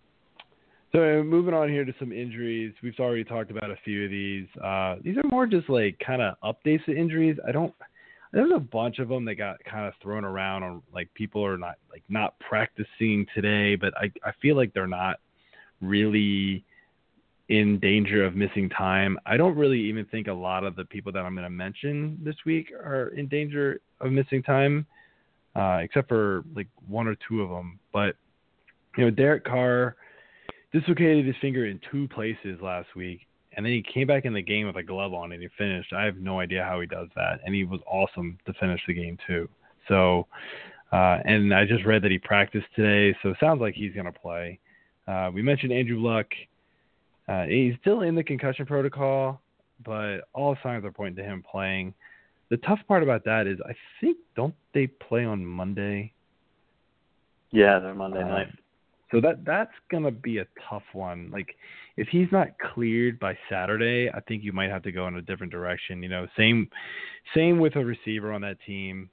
moving on here to some injuries. We've already talked about a few of these. These are more just, kind of updates to injuries. I don't – There's a bunch of them that got kind of thrown around on, like, people are not, like, not practicing today, but I feel like they're not really in danger of missing time. I don't really even think a lot of the people that I'm going to mention this week are in danger of missing time, except for, like, one or two of them. But, you know, Derek Carr dislocated his finger in two places last week, and then he came back in the game with a glove on and he finished. I have no idea how he does that. And he was awesome to finish the game too. So, and I just read that he practiced today. So it sounds like he's going to play. We mentioned Andrew Luck. He's still in the concussion protocol, but all signs are pointing to him playing. The tough part about that is I think, don't they play on Monday? Yeah, they're Monday night. So that's going to be a tough one. Like, if he's not cleared by Saturday, I think you might have to go in a different direction. You know, same with a receiver on that team,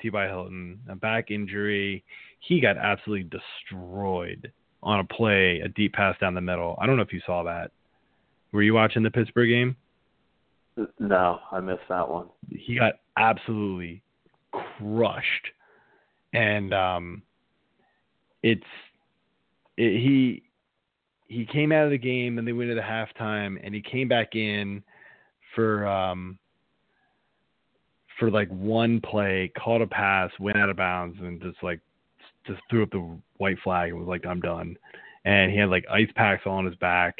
T.Y. Hilton, a back injury. He got absolutely destroyed on a play, a deep pass down the middle. I don't know if you saw that. Were you watching the Pittsburgh game? No, I missed that one. He got absolutely crushed. And he came out of the game, and they went into halftime, and he came back in for like one play, caught a pass, went out of bounds, and just threw up the white flag and was like, I'm done. And he had like ice packs all on his back,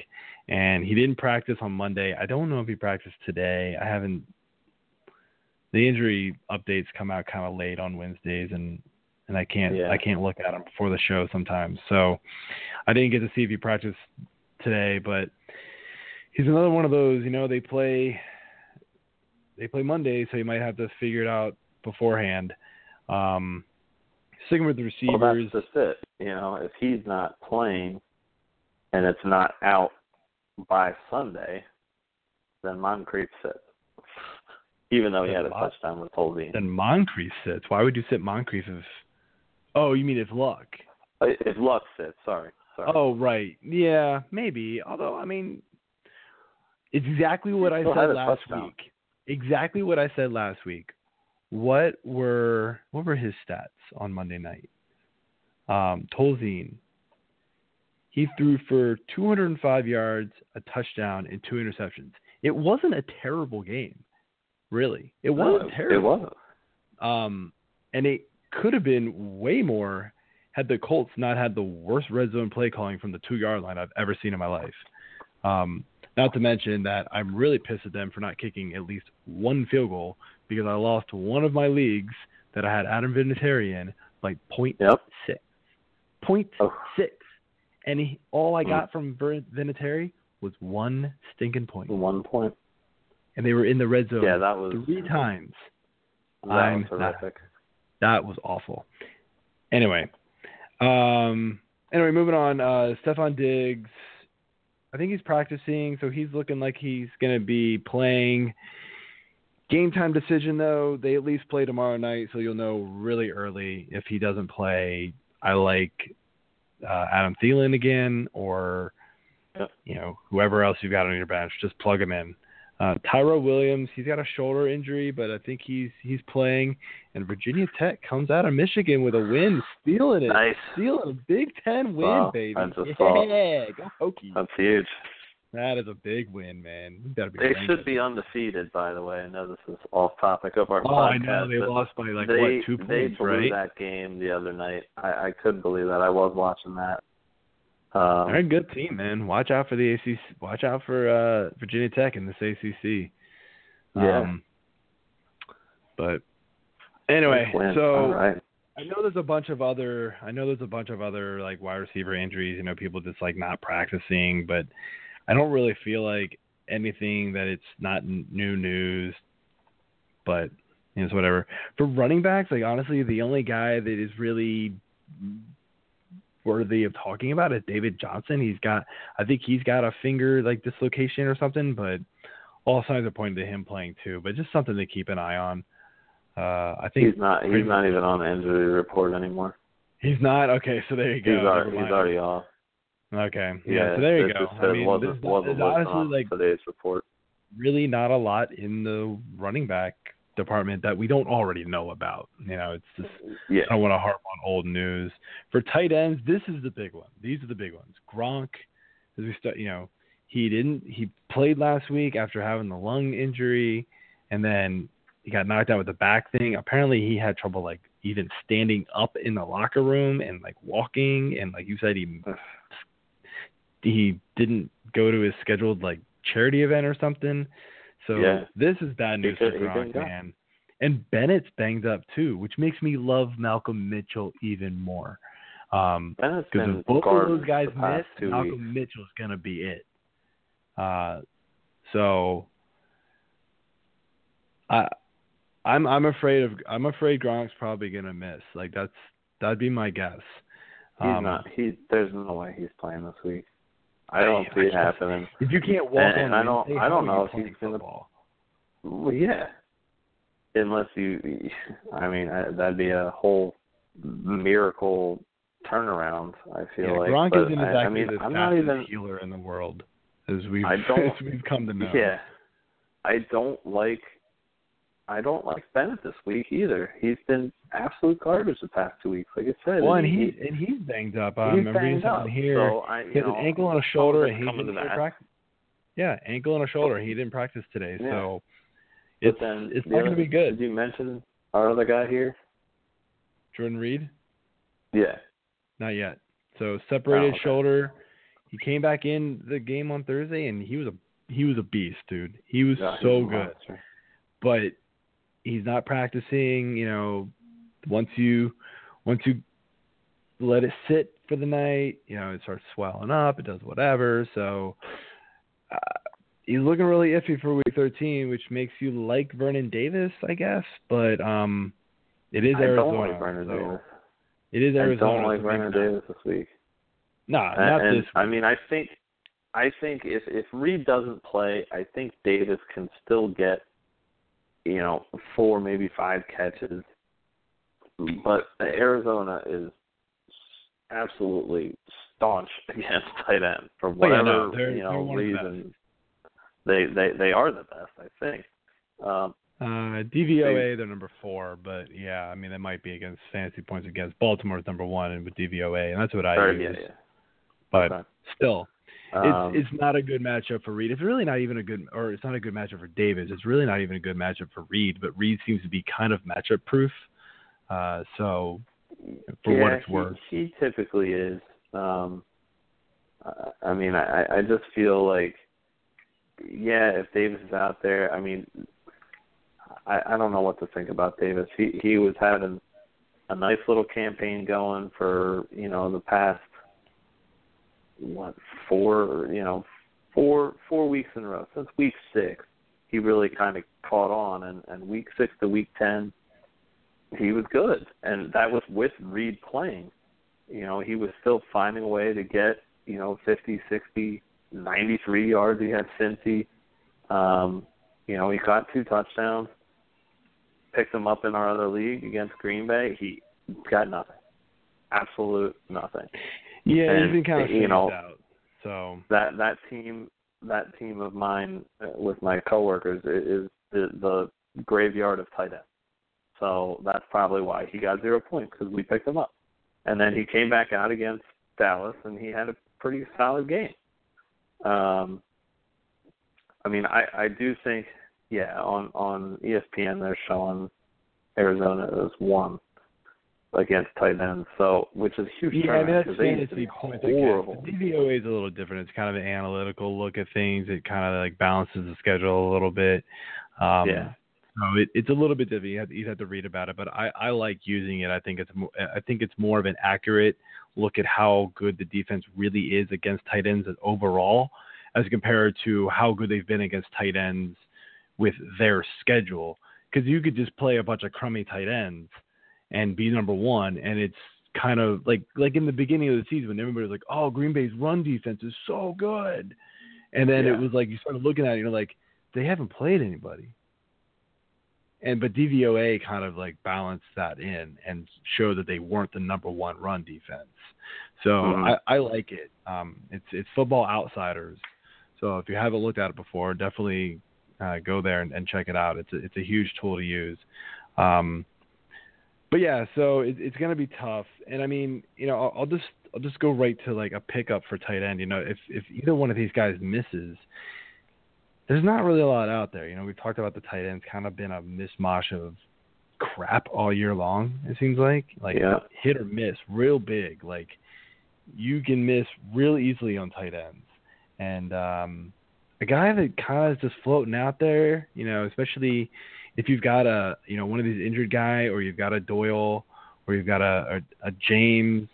and he didn't practice on Monday. I don't know if he practiced today. I haven't. The injury updates come out kind of late on Wednesdays, and I can't I can't look at him before the show sometimes. So I didn't get to see if he practiced today, but he's another one of those, you know, they play Monday, so you might have to figure it out beforehand. Sticking with the receivers. Well, that's just it. You know, if he's not playing and it's not out by Sunday, then Moncrief sits. Even though he had a touchdown with Tolzien. Then Moncrief sits. Why would you sit Moncrief if... Oh, you mean if Luck? If Luck sits, sorry. Oh, right. Yeah, maybe. Although, I mean, it's exactly what I said last week. Exactly what I said last week. What were his stats on Monday night? Tolzien. He threw for 205 yards, a touchdown, and two interceptions. It wasn't a terrible game, really. It wasn't terrible. It wasn't. And it could have been way more had the Colts not had the worst red zone play calling from the 2-yard line I've ever seen in my life. Not to mention that I'm really pissed at them for not kicking at least one field goal, because I lost one of my leagues that I had Adam Vinatieri in by 0.6. And all I got from Vinatieri was one stinking point. 1 point. And they were in the red zone three times. I'm horrific. That was awful. Anyway, moving on. Stefon Diggs, I think he's practicing, so he's looking like he's going to be playing. Game time decision, though, they at least play tomorrow night, so you'll know really early if he doesn't play. I like Adam Thielen again, or you know, whoever else you've got on your bench, just plug him in. Tyrell Williams, he's got a shoulder injury, but I think he's playing. And Virginia Tech comes out of Michigan with a win, stealing it. Nice. Stealing a Big Ten win, baby. That's a go Hokies. That's huge. That is a big win, man. They should be undefeated, by the way. I know this is off topic of our podcast. I know. They lost by, 2 points, right? They blew that game the other night. I couldn't believe that. I was watching that. They're a good team, man. Watch out for the ACC. Watch out for Virginia Tech in this ACC. But anyway, so right. I know there's a bunch of other like wide receiver injuries. You know, people just like not practicing, but I don't really feel like anything that it's not new news. But you know, it's whatever. For running backs, like honestly, the only guy that is really worthy of talking about it, David Johnson. I think he's got a finger like dislocation or something, but all signs are pointing to him playing too. But just something to keep an eye on. I think he's not even on the injury report anymore. He's not? Okay, so there you go. He's already off. Okay. Yeah, so there you go. I mean, there's honestly today's report. Really not a lot in the running back department that we don't already know about. You know, it's just, yeah. I don't want to harp on old news. For tight ends, this is the big one. These are the big ones. Gronk, as we start, you know, he played last week after having the lung injury, and then he got knocked out with the back thing. Apparently he had trouble, like, even standing up in the locker room and, like, walking. And like you said, he didn't go to his scheduled, like, charity event or something. So this is bad news for Gronk, man. And Bennett's banged up too, which makes me love Malcolm Mitchell even more. Because if both of those guys miss, Malcolm Mitchell's going to be it. I'm afraid Gronk's probably gonna miss. Like that'd be my guess. There's no way he's playing this week. I don't see it happening. If you can't walk in, I don't know if he's gonna. Well, yeah. Unless you, that'd be a whole miracle turnaround. I feel like Gronk isn't exactly the fastest healer in the world, as we've come to know. Yeah, I don't like Bennett this week either. He's been absolute garbage the past 2 weeks, like I said. Well, and he's banged up. I remember reading something here. He has an ankle and a shoulder, and he didn't practice. Yeah, ankle and a shoulder. He didn't practice today, so it's not going to be good. Did you mention our other guy here? Jordan Reed? Yeah. Not yet. So separated shoulder. He came back in the game on Thursday, and he was a beast, dude. He was so good. But he's not practicing, you know. Once you let it sit for the night, you know, it starts swelling up. It does whatever. So he's looking really iffy for Week 13, which makes you like Vernon Davis, I guess. But it is Arizona. I don't like Vernon Davis. It is Arizona. I don't like Vernon Davis this week. Not this week. I mean, I think if Reed doesn't play, I think Davis can still get, you know, 4, maybe 5 catches. But Arizona is absolutely staunch against tight end for whatever reason. They are the best, I think. DVOA, they're number 4, but yeah, I mean, they might be against fantasy points against. Baltimore's number 1 and with DVOA, and that's what I use. Yeah. But still. It's not a good matchup for Reed. It's not a good matchup for Davis. It's really not even a good matchup for Reed, but Reed seems to be kind of matchup proof. So for what it's worth, he typically is. I just feel like, if Davis is out there, I mean, I don't know what to think about Davis. He was having a nice little campaign going for, you know, the past, what, 4 weeks in a row. Since week 6, he really kind of caught on, and week 6 to week 10, he was good, and that was with Reed playing. You know, he was still finding a way to get, you know, 50, 60, 93 yards. He had Cincy. You know, he caught 2 touchdowns, picked them up in our other league against Green Bay. He got nothing, absolute nothing. Yeah, and he's been kind of out. So that team of mine with my coworkers is the graveyard of tight ends. So that's probably why he got 0 points, because we picked him up, and then he came back out against Dallas and he had a pretty solid game. I do think on ESPN they're showing Arizona as 1. Against tight ends, so which is huge. Yeah, that's fantasy points. Horrible. DVOA is a little different. It's kind of an analytical look at things. It kind of like balances the schedule a little bit. So it's a little bit different. You have to read about it, but I like using it. I think it's more of an accurate look at how good the defense really is against tight ends overall, as compared to how good they've been against tight ends with their schedule. Because you could just play a bunch of crummy tight ends and be number 1, and it's kind of like in the beginning of the season when everybody was like, oh, Green Bay's run defense is so good. And then it was like you started looking at it, and you're like, they haven't played anybody. But DVOA kind of like balanced that in and showed that they weren't the number 1 run defense. So I like it. It's Football Outsiders. So if you haven't looked at it before, definitely go there and check it out. It's a huge tool to use. But yeah, so it's going to be tough. And I mean, you know, I'll just go right to like a pickup for tight end. You know, if either one of these guys misses, there's not really a lot out there. You know, we've talked about the tight ends kind of been a mishmash of crap all year long. It seems like yeah. Hit or miss real big. Like you can miss real easily on tight ends. And a guy that kind of is just floating out there, you know, especially if you've got a, you know, one of these injured guy, or you've got a Doyle, or you've got a James,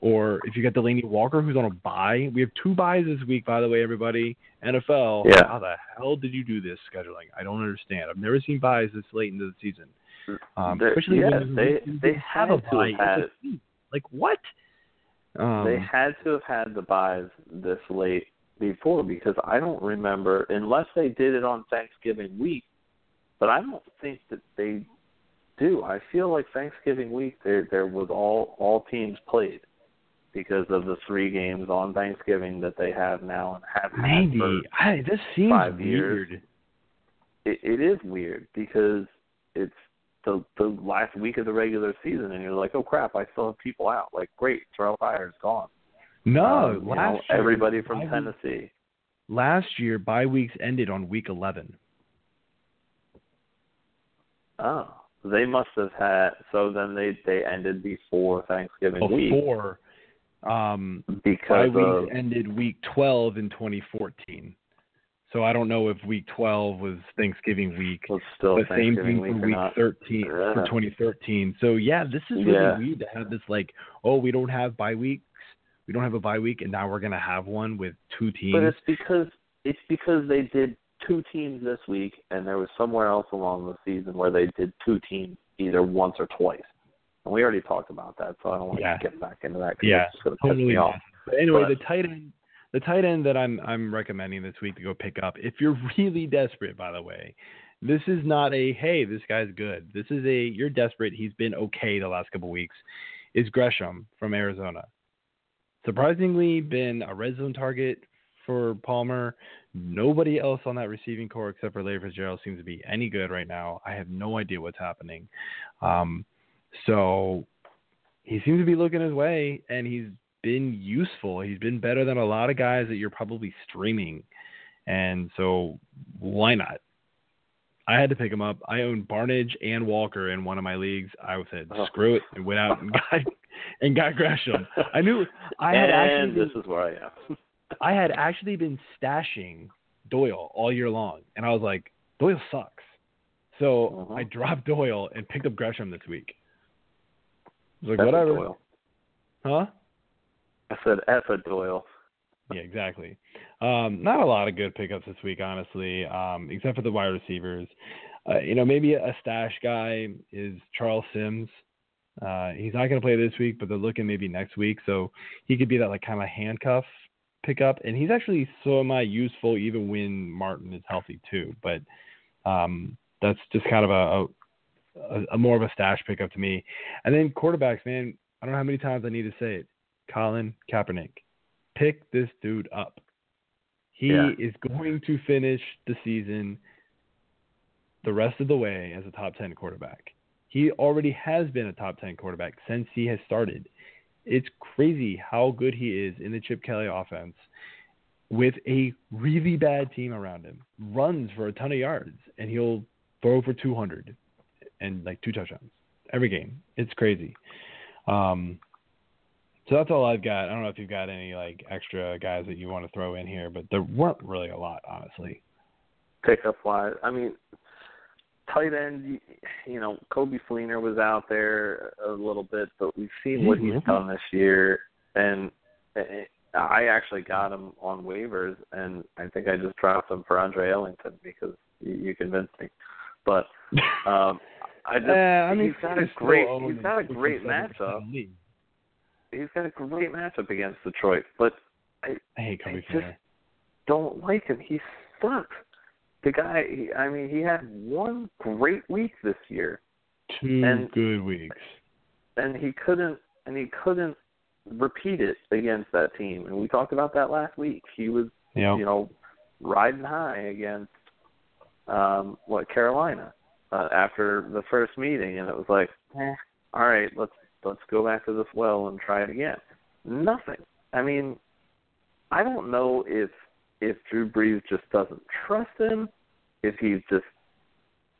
or if you got Delaney Walker, who's on a bye. We have 2 byes this week, by the way, everybody. NFL, yeah. How the hell did you do this scheduling? I don't understand. I've never seen byes this late into the season. Especially they have a bye. Like what? They had to have had the byes this late before, because I don't remember, unless they did it on Thanksgiving week, but I don't think that they do. I feel like Thanksgiving week there was all teams played, because of the 3 games on Thanksgiving that they have now and have had for this seems 5 years. Weird. It is weird, because it's the last week of the regular season, and you're like, oh crap, I still have people out. Like, great, Terrell Pryor's gone. No, last year, everybody from Tennessee. Last year, bye weeks ended on week 11. Oh, they must have had. So then they ended before Thanksgiving week. Before. Because bye weeks ended week 12 in 2014. So I don't know if week 12 was Thanksgiving week. Well, still the same thing for week 13 for 2013. So yeah, this is really weird to have this like, oh, we don't have bye weeks. We don't have a bye week, and now we're going to have one with 2 teams. But it's because they did 2 teams this week, and there was somewhere else along the season where they did 2 teams either once or twice. And we already talked about that, so I don't want to get back into that. Yeah, it's going to piss me off. But anyway, the tight end that I'm recommending this week to go pick up, if you're really desperate, by the way, this is not a, hey, this guy's good. This is a, you're desperate. He's been okay the last couple weeks. Is Gresham from Arizona. Surprisingly been a red zone target for Palmer. Nobody else on that receiving core except for Larry Fitzgerald seems to be any good right now. I have no idea what's happening. So he seems to be looking his way, and he's been useful. He's been better than a lot of guys that you're probably streaming. And so why not? I had to pick him up. I owned Barnidge and Walker in one of my leagues. I said, screw it, and went out and got Gresham. I knew I had I had actually been stashing Doyle all year long, and I was like, Doyle sucks. So I dropped Doyle and picked up Gresham this week. I was like, whatever. Doyle. Huh? I said F a Doyle. Yeah, exactly. Not a lot of good pickups this week, honestly, except for the wide receivers. You know, maybe a stash guy is Charles Sims. He's not going to play this week, but they're looking maybe next week. So he could be that like kind of handcuff pickup. And he's actually semi-useful even when Martin is healthy too. But that's just kind of a more of a stash pickup to me. And then quarterbacks, man, I don't know how many times I need to say it. Colin Kaepernick. Pick this dude up. He is going to finish the season the rest of the way as a top 10 quarterback. He already has been a top 10 quarterback since he has started. It's crazy how good he is in the Chip Kelly offense with a really bad team around him. Runs for a ton of yards, and he'll throw for 200 and like 2 touchdowns every game. It's crazy. So that's all I've got. I don't know if you've got any like extra guys that you want to throw in here, but there weren't really a lot, honestly. Pickup wise, I mean, tight end. You know, Coby Fleener was out there a little bit, but we've seen what he's done this year. And I actually got him on waivers, and I think I just dropped him for Andre Ellington because you convinced me. But he's got a great matchup. He's got a great matchup against Detroit, but I just don't like him. He sucks. The guy, I mean, he had one great week this year, 2 good weeks, and he couldn't repeat it against that team. And we talked about that last week. He was, riding high against Carolina after the first meeting, and it was like, all right, let's go back to this well and try it again. Nothing. I mean, I don't know if Drew Brees just doesn't trust him, if he's just,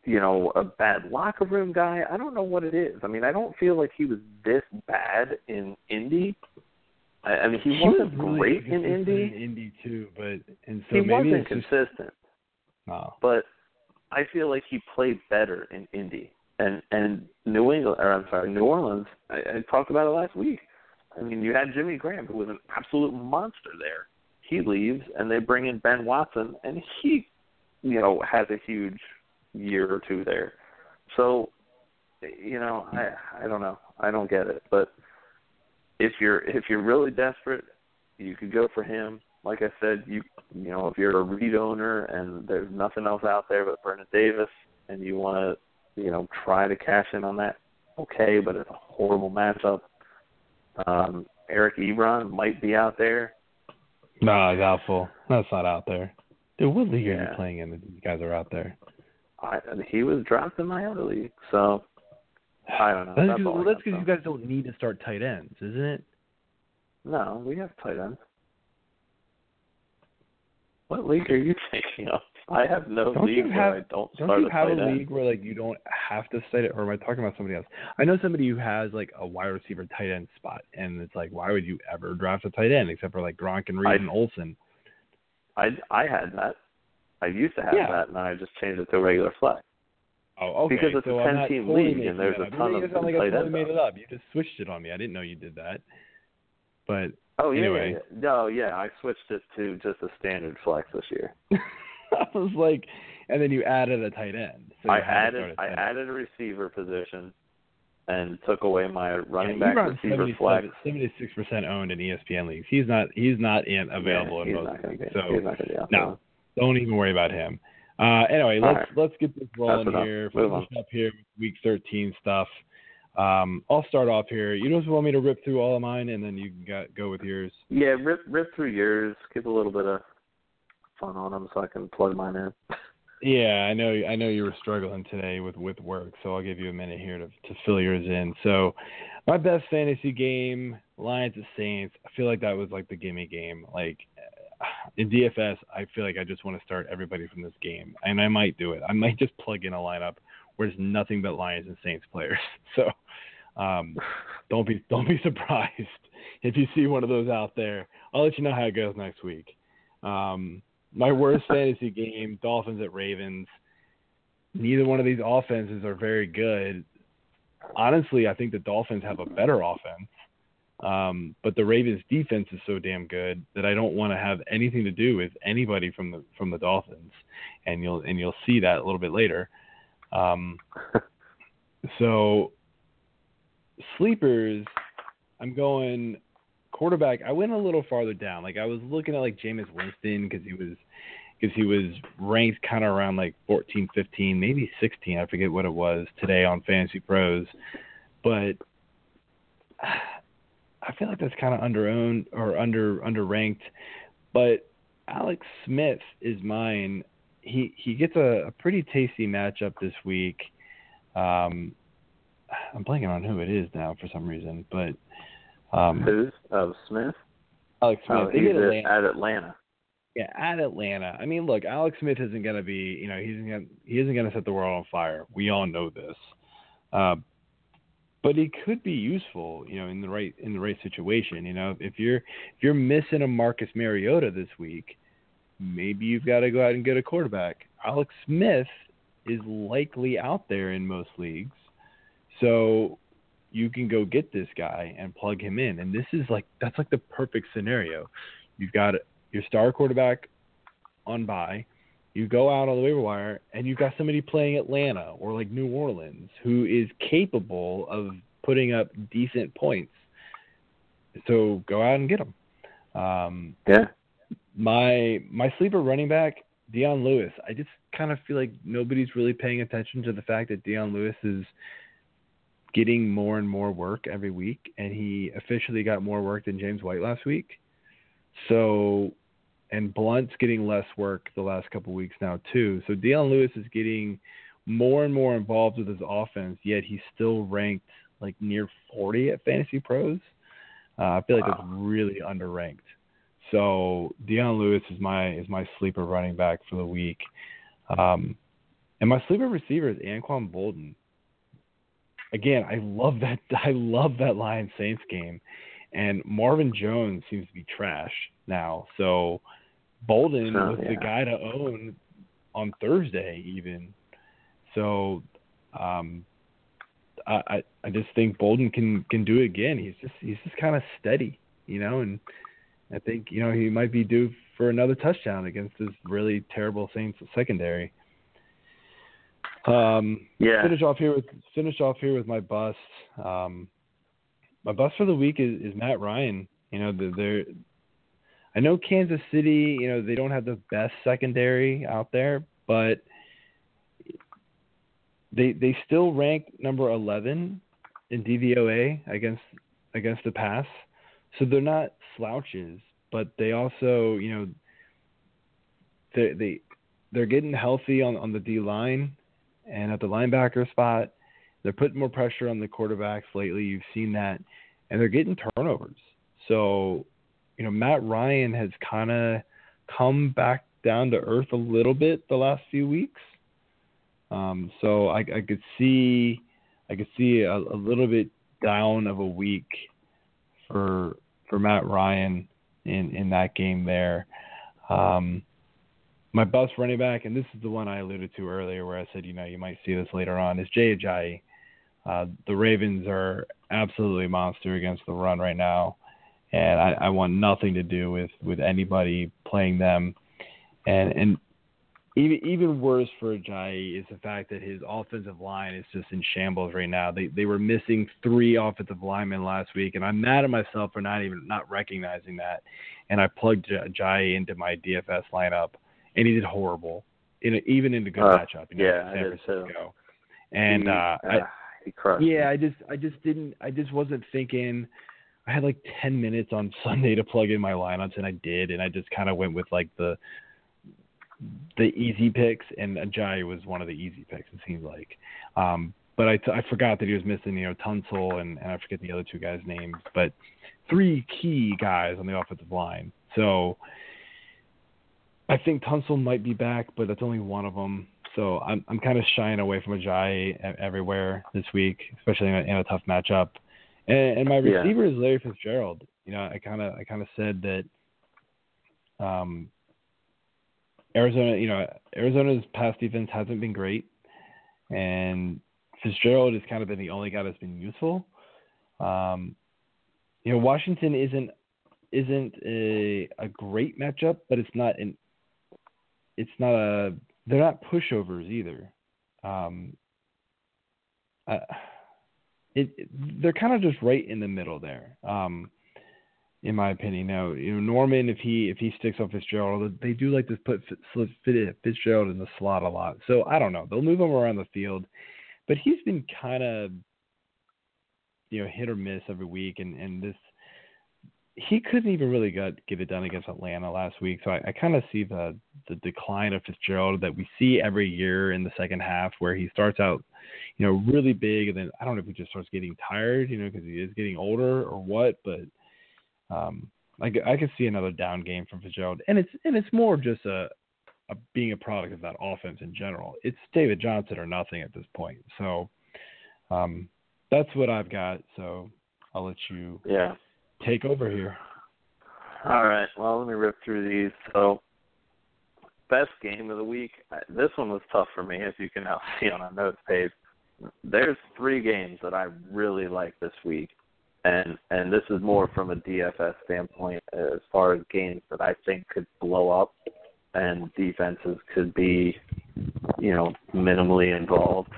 a bad locker room guy. I don't know what it is. I mean, I don't feel like he was this bad in Indy. I mean, he wasn't really great in Indy. In Indy too, wasn't consistent. No. But I feel like he played better in Indy and New Orleans. I talked about it last week. I mean, you had Jimmy Graham, who was an absolute monster there. He leaves, and they bring in Ben Watson, and he, has a huge year or two there. So, I don't know. I don't get it. But if you're really desperate, you could go for him. Like I said, if you're a Reed owner and there's nothing else out there but Vernon Davis, and you want to, try to cash in on that, okay, but it's a horrible matchup. Eric Ebron might be out there. No, doubtful. That's not out there. Dude, what league are you playing in? These guys are out there. He was dropped in my other league, so I don't know. That's because you guys don't need to start tight ends, isn't it? No, we have tight ends. What league are you thinking of? I have no league where I don't start a tight end. Don't you have a league where you don't have to start it, or am I talking about somebody else? I know somebody who has a wide receiver tight end spot, and it's why would you ever draft a tight end except for Gronk and Reed and Olsen? I had that. I used to have that, and I just changed it to regular flex. Oh, okay. Because it's a 10-team league, and there's a ton of tight ends. I totally made it up. You just switched it on me. I didn't know you did that. But anyway. Yeah. No, I switched it to just a standard flex this year. I was and then you added a tight end. So I added a receiver position and took away my running back receiver flex. 76% owned in ESPN leagues. He's not available in most leagues. So no, don't even worry about him. Anyway, let's get this rolling here. Finish up here with Week 13 stuff. I'll start off here. You just want me to rip through all of mine, and then you can go with yours. Yeah, rip through yours. Give a little bit of fun on them so I can plug mine in. Yeah, I know you were struggling today with work, so I'll give you a minute here to fill yours in. So, my best fantasy game, Lions at Saints. I feel like that was the gimme game. In DFS, I feel like I just want to start everybody from this game, and I might do it. I might just plug in a lineup where there's nothing but Lions and Saints players. So don't be surprised if you see one of those out there. I'll let you know how it goes next week. My worst fantasy game, Dolphins at Ravens. Neither one of these offenses are very good. Honestly, I think the Dolphins have a better offense. But the Ravens' defense is so damn good that I don't want to have anything to do with anybody from the Dolphins, and you'll see that a little bit later. So sleepers, I'm going quarterback. I went a little farther down. I was looking at Jameis Winston because he was ranked kind of around 14, 15, maybe 16. I forget what it was today on Fantasy Pros, but I feel like that's kind of underowned or underranked, but Alex Smith is mine. He gets a pretty tasty matchup this week. I'm blanking on who it is now for some reason, but who's Smith? Alex Smith. He's at Atlanta. Yeah, at Atlanta. I mean, look, Alex Smith isn't going to be, he isn't going to set the world on fire. We all know this. But he could be useful, in the right situation. If you're missing a Marcus Mariota this week, maybe you've got to go out and get a quarterback. Alex Smith is likely out there in most leagues, so you can go get this guy and plug him in. And this is that's the perfect scenario. You've got your star quarterback on bye. You go out on the waiver wire, and you've got somebody playing Atlanta or New Orleans who is capable of putting up decent points. So go out and get them. Yeah. My sleeper running back, Deion Lewis. I just kind of feel like nobody's really paying attention to the fact that Deion Lewis is getting more and more work every week, and he officially got more work than James White last week. So And Blunt's getting less work the last couple of weeks now too. So Dion Lewis is getting more and more involved with his offense, yet he's still ranked like near 40 at Fantasy Pros. I feel like that's really underranked. So Dion Lewis is my sleeper running back for the week. And my sleeper receiver is Anquan Boldin. Again, I love that Lions-Saints game. And Marvin Jones seems to be trash now. So Boldin was the guy to own on Thursday even. So I just think Boldin can do it again. He's just kind of steady, you know, and I think, you know, he might be due for another touchdown against this really terrible Saints secondary. Finish off here with my bust. My bust for the week is Matt Ryan. You know, I know Kansas City, you know, they don't have the best secondary out there, but they still rank number 11 in DVOA against the pass. So they're not slouches, but they also, you know, they're getting healthy on the D line and at the linebacker spot. They're putting more pressure on the quarterbacks lately. You've seen that. And they're getting turnovers. So, you know, Matt Ryan has kind of come back down to earth a little bit the last few weeks. So I could see a little bit down of a week for Matt Ryan in that game there. My bust running back, and this is the one I alluded to earlier where I said, you know, you might see this later on, is Jay Ajayi. The Ravens are absolutely a monster against the run right now, and I want nothing to do with anybody playing them. And even worse for Ajayi is the fact that his offensive line is just in shambles right now. They were missing 3 offensive linemen last week, and I'm mad at myself for not recognizing that. And I plugged Ajayi into my DFS lineup, and he did horrible, even in the good matchup. You know, yeah, San Francisco. And I just wasn't thinking. I had like 10 minutes on Sunday to plug in my lineups, and I did, and I just kind of went with like the easy picks, and Ajayi was one of the easy picks, it seems like. But I forgot that he was missing, you know, Tunsil and I forget the other 2 guys' names, but 3 key guys on the offensive line. So I think Tunsil might be back, but that's only one of them. So I'm kind of shying away from Ajayi everywhere this week, especially in a tough matchup. And my receiver is Larry Fitzgerald. You know, I kind of said that Arizona's pass defense hasn't been great, and Fitzgerald has kind of been the only guy that's been useful. You know, Washington isn't a great matchup, but it's not they're not pushovers either. They're kind of just right in the middle there, in my opinion. Now, you know, Norman, if he sticks on Fitzgerald, they do like to put Fitzgerald in the slot a lot. So I don't know. They'll move him around the field, but he's been kind of, you know, hit or miss every week, and this he couldn't even really get it done against Atlanta last week. So I kind of see the decline of Fitzgerald that we see every year in the second half, where he starts out, you know, really big. And then I don't know if he just starts getting tired, you know, because he is getting older or what, but I could see another down game from Fitzgerald. And it's more of just a being a product of that offense in general. It's David Johnson or nothing at this point. So that's what I've got. So I'll let you take over here. All right. Well, let me rip through these. So, best game of the week. This one was tough for me, as you can now see on our notes page. There's 3 games that I really like this week, and this is more from a DFS standpoint as far as games that I think could blow up and defenses could be, you know, minimally involved.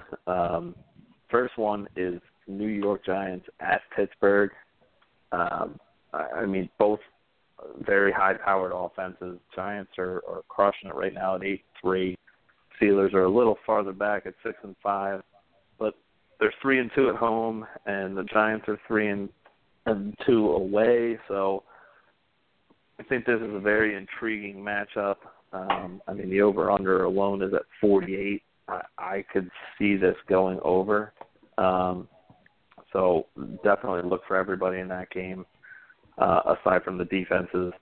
First one is New York Giants at Pittsburgh. I mean, both very high-powered offenses. Giants are crushing it right now at 8-3. Steelers are a little farther back at 6-5, but they're 3-2 at home, and the Giants are 3-2 away. So I think this is a very intriguing matchup. I mean, the over-under alone is at 48. I could see this going over. So definitely look for everybody in that game, aside from the defenses.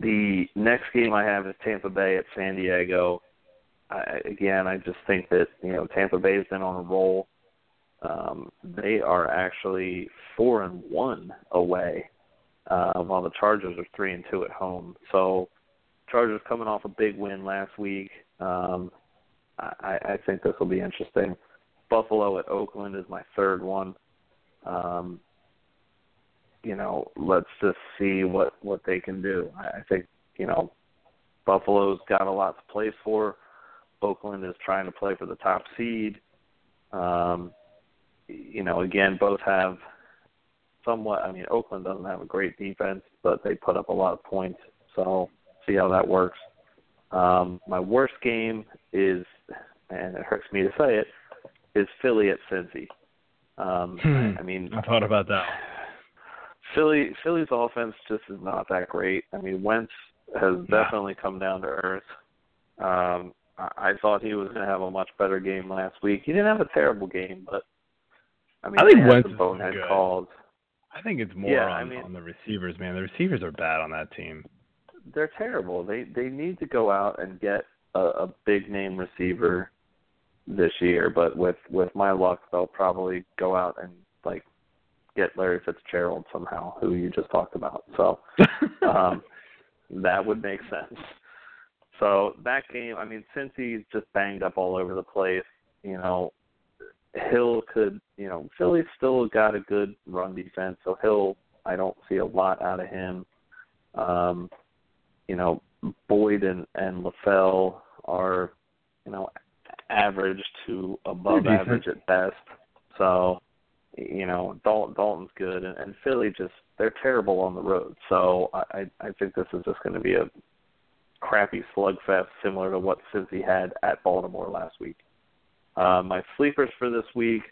The next game I have is Tampa Bay at San Diego. I just think that, Tampa Bay's been on a roll. They are actually 4-1 away, while the Chargers are 3-2 at home. So Chargers coming off a big win last week. I think this will be interesting. Buffalo at Oakland is my third one. Let's just see what they can do. I think, Buffalo's got a lot to play for. Oakland is trying to play for the top seed. Both have somewhat – Oakland doesn't have a great defense, but they put up a lot of points. So see how that works. My worst game is – and it hurts me to say it – is Philly at Cincy. I thought about that. Philly's offense just is not that great. Wentz has definitely come down to earth. I thought he was going to have a much better game last week. He didn't have a terrible game, but I think Wentz is good. Calls. I think it's more on the receivers, man. The receivers are bad on that team. They're terrible. They need to go out and get a big name receiver this year. But with my luck, they'll probably go out and get Larry Fitzgerald somehow, who you just talked about. So that would make sense. So that game, since he's just banged up all over the place, Hill could, Philly's still got a good run defense. So Hill, I don't see a lot out of him. Boyd and LaFell are, average to above average at best. So, Dalton's good. And Philly just, they're terrible on the road. So I think this is just going to be a crappy slugfest similar to what Cincy had at Baltimore last week. My sleepers for this week,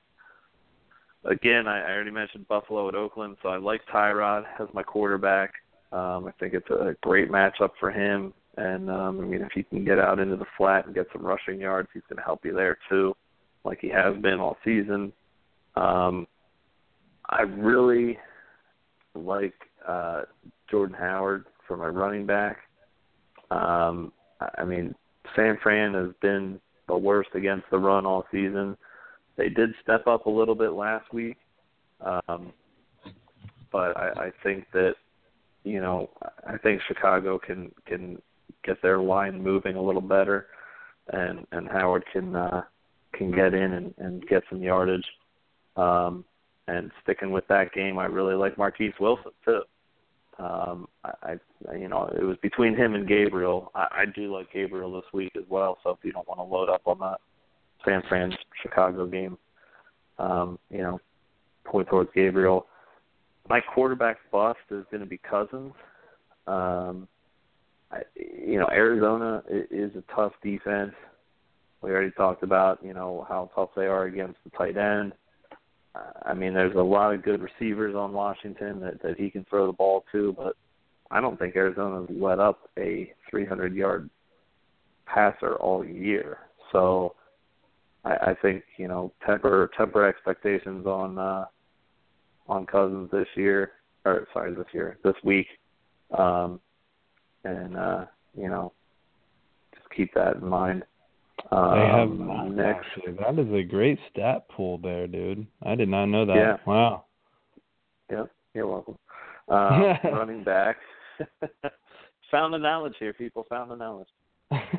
again, I already mentioned Buffalo at Oakland, so I like Tyrod as my quarterback. I think it's a great matchup for him. And, if he can get out into the flat and get some rushing yards, he's going to help you there too, like he has been all season. I really like Jordan Howard for my running back. San Fran has been the worst against the run all season. They did step up a little bit last week, but I think that, I think Chicago can get their line moving a little better, and Howard can get in and get some yardage. And sticking with that game, I really like Marquise Wilson too. It was between him and Gabriel. I do like Gabriel this week as well. So if you don't want to load up on that San Fran Chicago game, point towards Gabriel. My quarterback bust is going to be Cousins. Arizona is a tough defense. We already talked about how tough they are against the tight end. There's a lot of good receivers on Washington that he can throw the ball to, but I don't think Arizona's let up a 300-yard passer all year. So I think, temper expectations on Cousins this week. Just keep that in mind. That is a great stat pool there, dude. I did not know that. Yeah. Wow. Yeah, you're welcome. Running back. Found the knowledge here, people. Found the knowledge.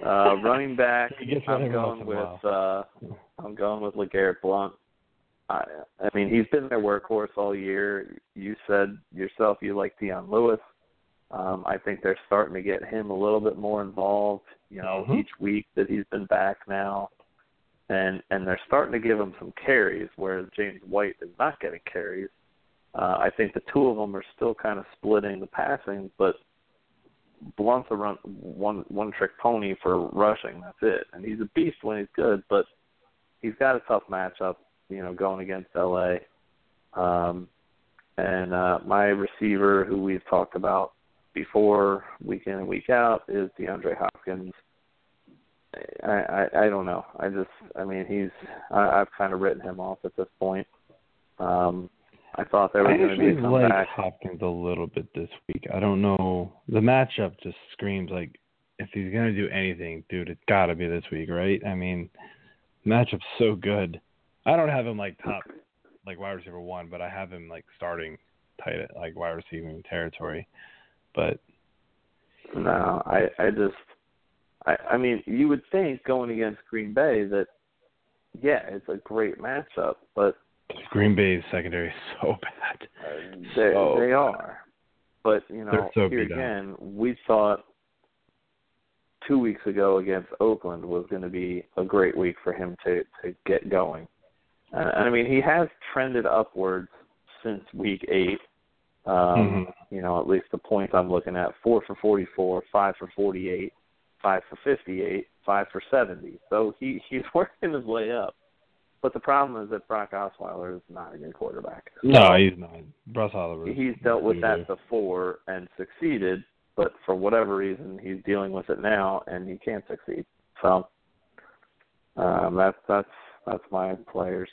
Running back. I'm going with LeGarrette Blount. He's been their workhorse all year. You said yourself you like Deion Lewis. I think they're starting to get him a little bit more involved, each week that he's been back now. And they're starting to give him some carries, whereas James White is not getting carries. I think the two of them are still kind of splitting the passing, but Blount's a one-trick pony for rushing. That's it. And he's a beast when he's good, but he's got a tough matchup, going against L.A. And my receiver, who we've talked about before, week in and week out, is DeAndre Hopkins. I don't know. I've kind of written him off at this point. I thought they were going to be some back. I like Hopkins a little bit this week. I don't know. The matchup just screams like if he's going to do anything, dude, it's got to be this week, right? I mean, matchup's so good. I don't have him like top, like wide receiver one, but I have him like starting tight at like wide receiving territory. But no, I mean, you would think going against Green Bay that, yeah, it's a great matchup, but Green Bay's secondary is so bad. They are. But, you know, so here again, we thought 2 weeks ago against Oakland was going to be a great week for him to get going. And, I mean, he has trended upwards since week 8. You know, at least the points I'm looking at, 4 for 44, 5 for 48, 5 for 58, 5 for 70. So he's working his way up. But the problem is that Brock Osweiler is not a good quarterback. No, he's not. Brock Osweiler. He's dealt with that before and succeeded, but for whatever reason, he's dealing with it now, and he can't succeed. So that's my players.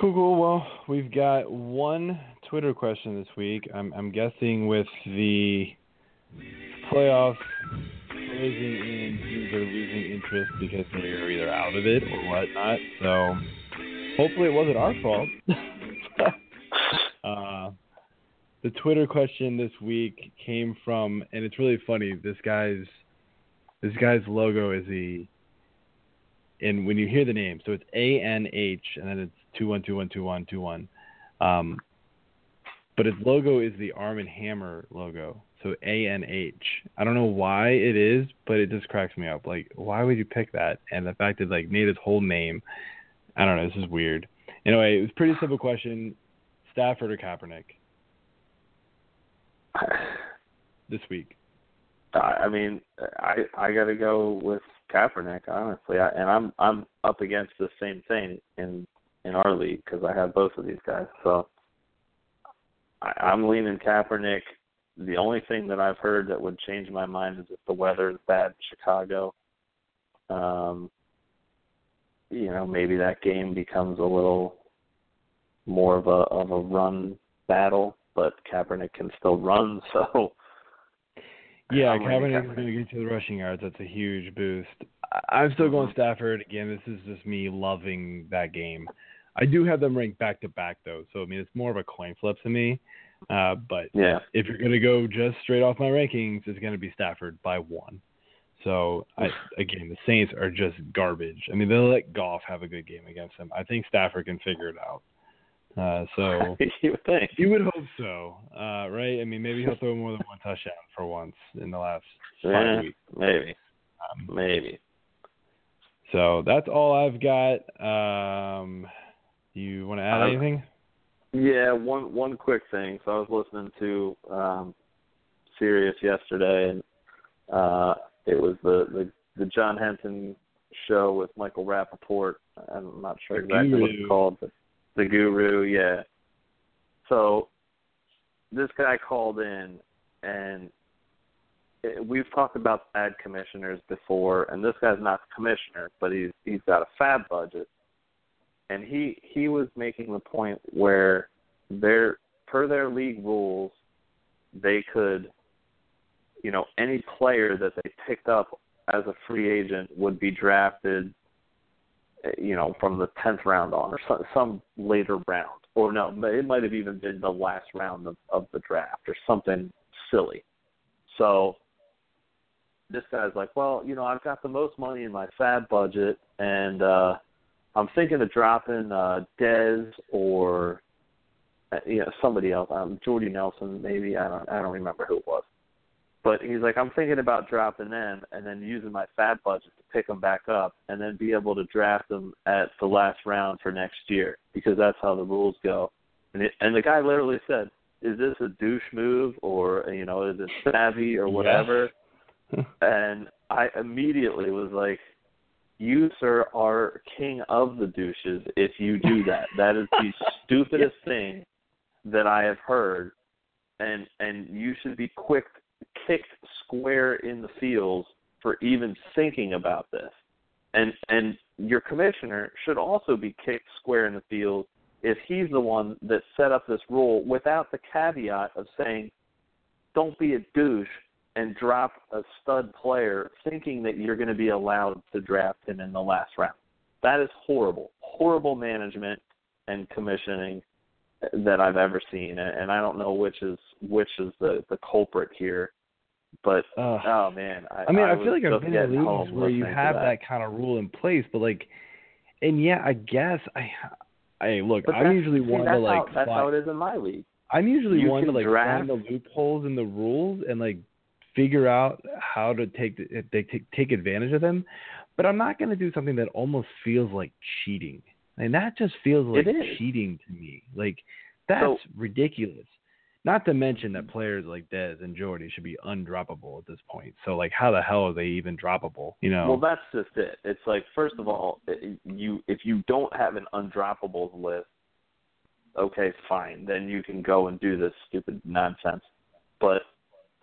Cool. Well, we've got one Twitter question this week. I'm guessing with the playoffs closing in, teams are losing interest because they're either out of it or whatnot. So hopefully it wasn't our fault. The Twitter question this week came from, and it's really funny. This guy's logo is the, and when you hear the name, so it's ANH, and then it's 21212121. But its logo is the Arm & Hammer logo. So ANH. I don't know why it is, but it just cracks me up. Like, why would you pick that? And the fact that, like, made his whole name. I don't know. This is weird. Anyway, it was a pretty simple question. Stafford or Kaepernick? This week. I mean, I got to go with Kaepernick, honestly. I'm up against the same thing in our league because I have both of these guys. So I'm leaning Kaepernick. The only thing that I've heard that would change my mind is if the weather is bad in Chicago. You know, maybe that game becomes a little more of a run battle, but Kaepernick can still run, so. Yeah, Kaepernick's going to get you the rushing yards. That's a huge boost. I'm still going Stafford. Again, this is just me loving that game. I do have them ranked back-to-back, though, so, I mean, it's more of a coin flip to me. But yeah, if you're going to go just straight off my rankings, it's going to be Stafford by 1. So, again, the Saints are just garbage. I mean, they'll let Goff have a good game against them. I think Stafford can figure it out. So you would hope so, right? I mean, maybe he'll throw more than one touchdown for once in the last 5 weeks. Maybe. So that's all I've got. You want to add anything? Yeah, one quick thing. So I was listening to Sirius yesterday, and it was the John Henson show with Michael Rappaport. I'm not sure exactly what it's called, but The Guru, yeah. So this guy called in, and we've talked about bad commissioners before, and this guy's not the commissioner, but he's got a fab budget. And he was making the point where per their league rules, they could, you know, any player that they picked up as a free agent would be drafted, you know, from the 10th round on or some later round. Or no, it might have even been the last round of the draft or something silly. So this guy's like, well, you know, I've got the most money in my fab budget, and I'm thinking of dropping Dez or you know, somebody else, Jordy Nelson maybe, I don't remember who it was. But he's like, I'm thinking about dropping them and then using my fab budget to pick them back up and then be able to draft them at the last round for next year because that's how the rules go. And the guy literally said, is this a douche move or, you know, is it savvy or whatever? Yeah. And I immediately was like, you, sir, are king of the douches if you do that. That is the stupidest thing that I have heard, and you should be kicked square in the feels for even thinking about this. And your commissioner should also be kicked square in the feels if he's the one that set up this rule without the caveat of saying, don't be a douche and drop a stud player thinking that you're going to be allowed to draft him in the last round. That is horrible, horrible management and commissioning that I've ever seen. And I don't know which is the culprit here, but oh man, I feel like I've been in leagues where you have that kind of rule in place, but like, and yeah, I guess I look, I'm usually one to like, that's how it is in my league. I'm usually one to like find the loopholes in the rules and like figure out how to take advantage of them, but I'm not going to do something that almost feels like cheating, and that just feels like cheating to me. Like that's ridiculous. Not to mention that players like Dez and Jordy should be undroppable at this point. So like, how the hell are they even droppable? You know? Well, that's just it. It's like, first of all, if you don't have an undroppable list, okay, fine. Then you can go and do this stupid nonsense. But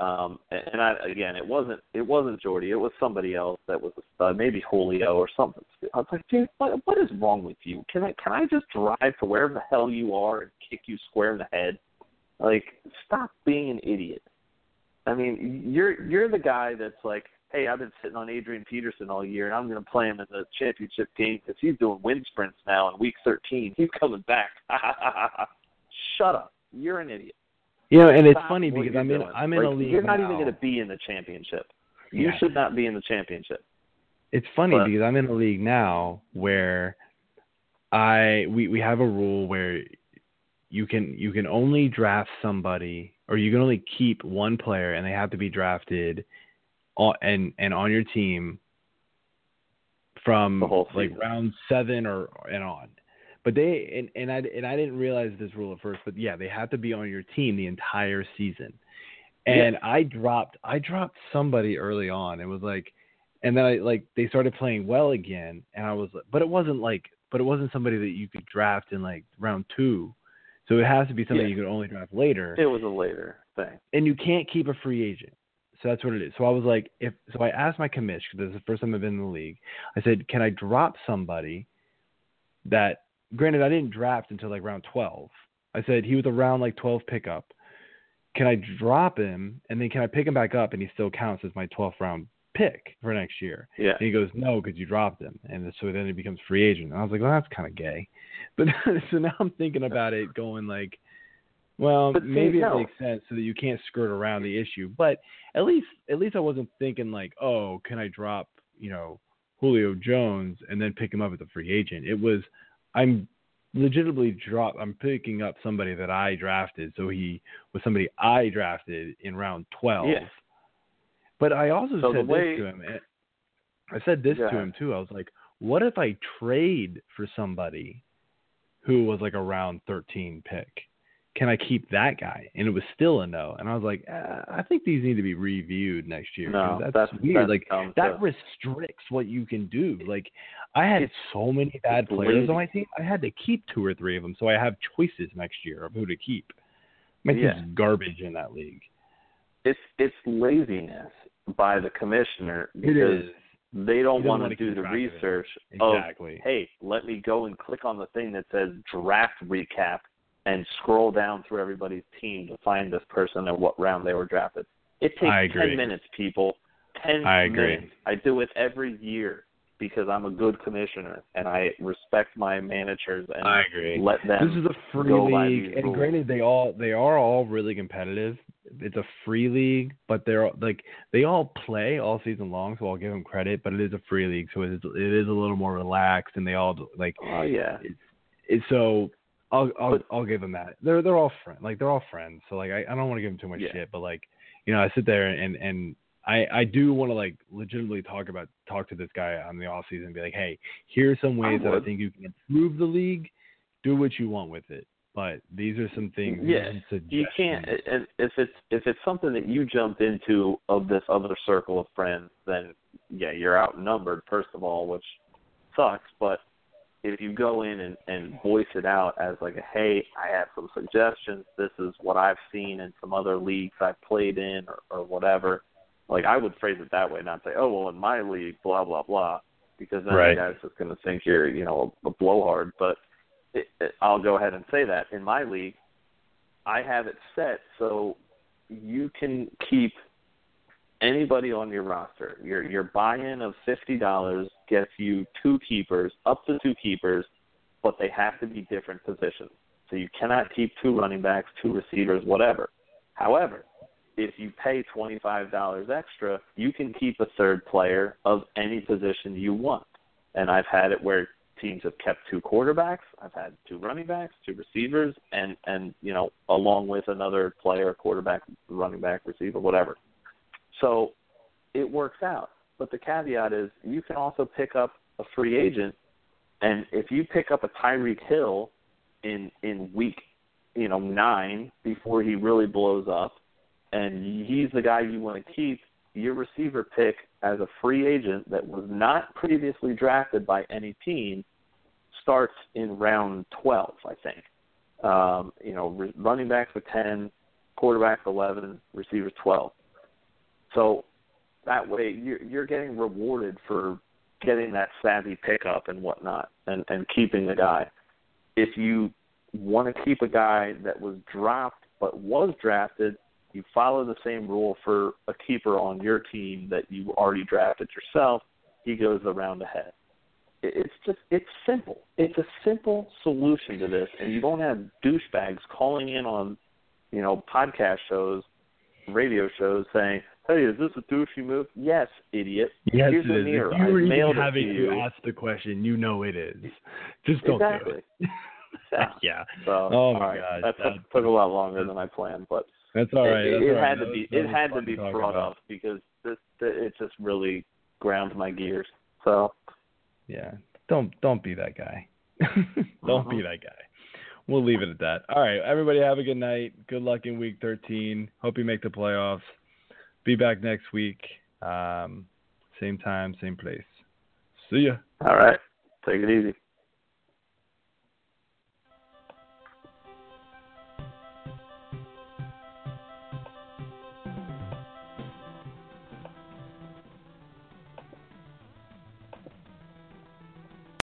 it wasn't Jordy. It was somebody else that was a stud, maybe Julio or something. I was like, dude, what is wrong with you? Can I just drive to wherever the hell you are and kick you square in the head? Like, stop being an idiot. I mean, you're the guy that's like, hey, I've been sitting on Adrian Peterson all year, and I'm going to play him in the championship game because he's doing wind sprints now in week 13. He's coming back. Shut up. You're an idiot. You know, and it's funny because I'm in a league you're not even going to be in the championship. You should not be in the championship. It's funny because I'm in a league now where we have a rule where you can only draft somebody, or you can only keep one player, and they have to be drafted and on your team from like round 7 or and on. But I didn't realize this rule at first, but yeah, they have to be on your team the entire season. And I dropped somebody early on. It was like, and then they started playing well again, and I was like, but it wasn't somebody that you could draft in like round 2. So it has to be something you could only draft later. It was a later thing. And you can't keep a free agent. So that's what it is. So I was like, I asked my commish, because this is the first time I've been in the league. I said, can I drop somebody that, granted, I didn't draft until like round 12. I said he was around like 12 pickup. Can I drop him, and then can I pick him back up, and he still counts as my 12th round pick for next year? Yeah. And he goes, no, because you dropped him. And so then he becomes free agent. And I was like, well, that's kind of gay. But so now I'm thinking about it going like, well, maybe it makes sense so that you can't skirt around the issue. But at least I wasn't thinking like, oh, can I drop, you know, Julio Jones and then pick him up as a free agent? It was, I'm picking up somebody that I drafted. So he was somebody I drafted in round 12. Yeah. But I also to him too. I was like, what if I trade for somebody who was like a round 13 pick? Can I keep that guy? And it was still a no. And I was like, I think these need to be reviewed next year. No, that's weird. Like that restricts what you can do. Like I had so many bad players on my team. I had to keep 2 or 3 of them. So I have choices next year of who to keep. My team's garbage in that league. It's laziness by the commissioner because they don't want to do the research. Exactly. Of, hey, let me go and click on the thing that says draft recap and scroll down through everybody's team to find this person and what round they were drafted. It takes 10 minutes, people. 10 I agree. Minutes. I do it every year because I'm a good commissioner and I respect my managers and I agree. Let them. This is a free league, and granted, they are all really competitive. It's a free league, but they're like they all play all season long, so I'll give them credit. But it is a free league, so it is a little more relaxed, and they all like. Oh yeah. It's so. I'll give them that. They're all friends. Like they're all friends. So like I don't want to give them too much shit, but like, you know, I sit there and I do want to like legitimately talk to this guy on the off season and be like, hey, here's some ways that I think you can improve the league. Do what you want with it, but these are some things. Yeah, you can't. If it's something that you jumped into of this other circle of friends, then yeah, you're outnumbered. First of all, which sucks, but if you go in and voice it out as like, hey, I have some suggestions, this is what I've seen in some other leagues I've played in or whatever, like I would phrase it that way, not say, oh, well, in my league, blah, blah, blah, because then the guy's just going to think you're, you know, a blowhard. But I'll go ahead and say that. In my league, I have it set so you can keep anybody on your roster. Your buy-in of $50 gets you two keepers, up to two keepers, but they have to be different positions. So you cannot keep two running backs, two receivers, whatever. However, if you pay $25 extra, you can keep a third player of any position you want. And I've had it where teams have kept two quarterbacks. I've had two running backs, two receivers, and you know, along with another player, quarterback, running back, receiver, whatever. So it works out. But the caveat is you can also pick up a free agent, and if you pick up a Tyreek Hill in week, you know, 9 before he really blows up, and he's the guy you want to keep, your receiver pick as a free agent that was not previously drafted by any team starts in round 12, I think. You know, running backs with 10, quarterbacks 11, receivers 12. So that way you're getting rewarded for getting that savvy pickup and whatnot and keeping the guy. If you want to keep a guy that was dropped but was drafted, you follow the same rule for a keeper on your team that you already drafted yourself. He goes the round ahead. It's just, it's simple. It's a simple solution to this, and you don't have douchebags calling in on, you know, podcast shows, radio shows saying, hey, is this a douchey move? Yes, idiot. Yes, here's it is. If you were even having to ask the question, you know it is. Just don't do it. Yeah. So, oh, my God. That took a lot longer than I planned, but that's all right. It had to be brought up because it just really ground my gears. So, yeah, don't be that guy. Don't be that guy. We'll leave it at that. All right, everybody, have a good night. Good luck in Week 13. Hope you make the playoffs. Be back next week. Same time, same place. See ya. All right, take it easy.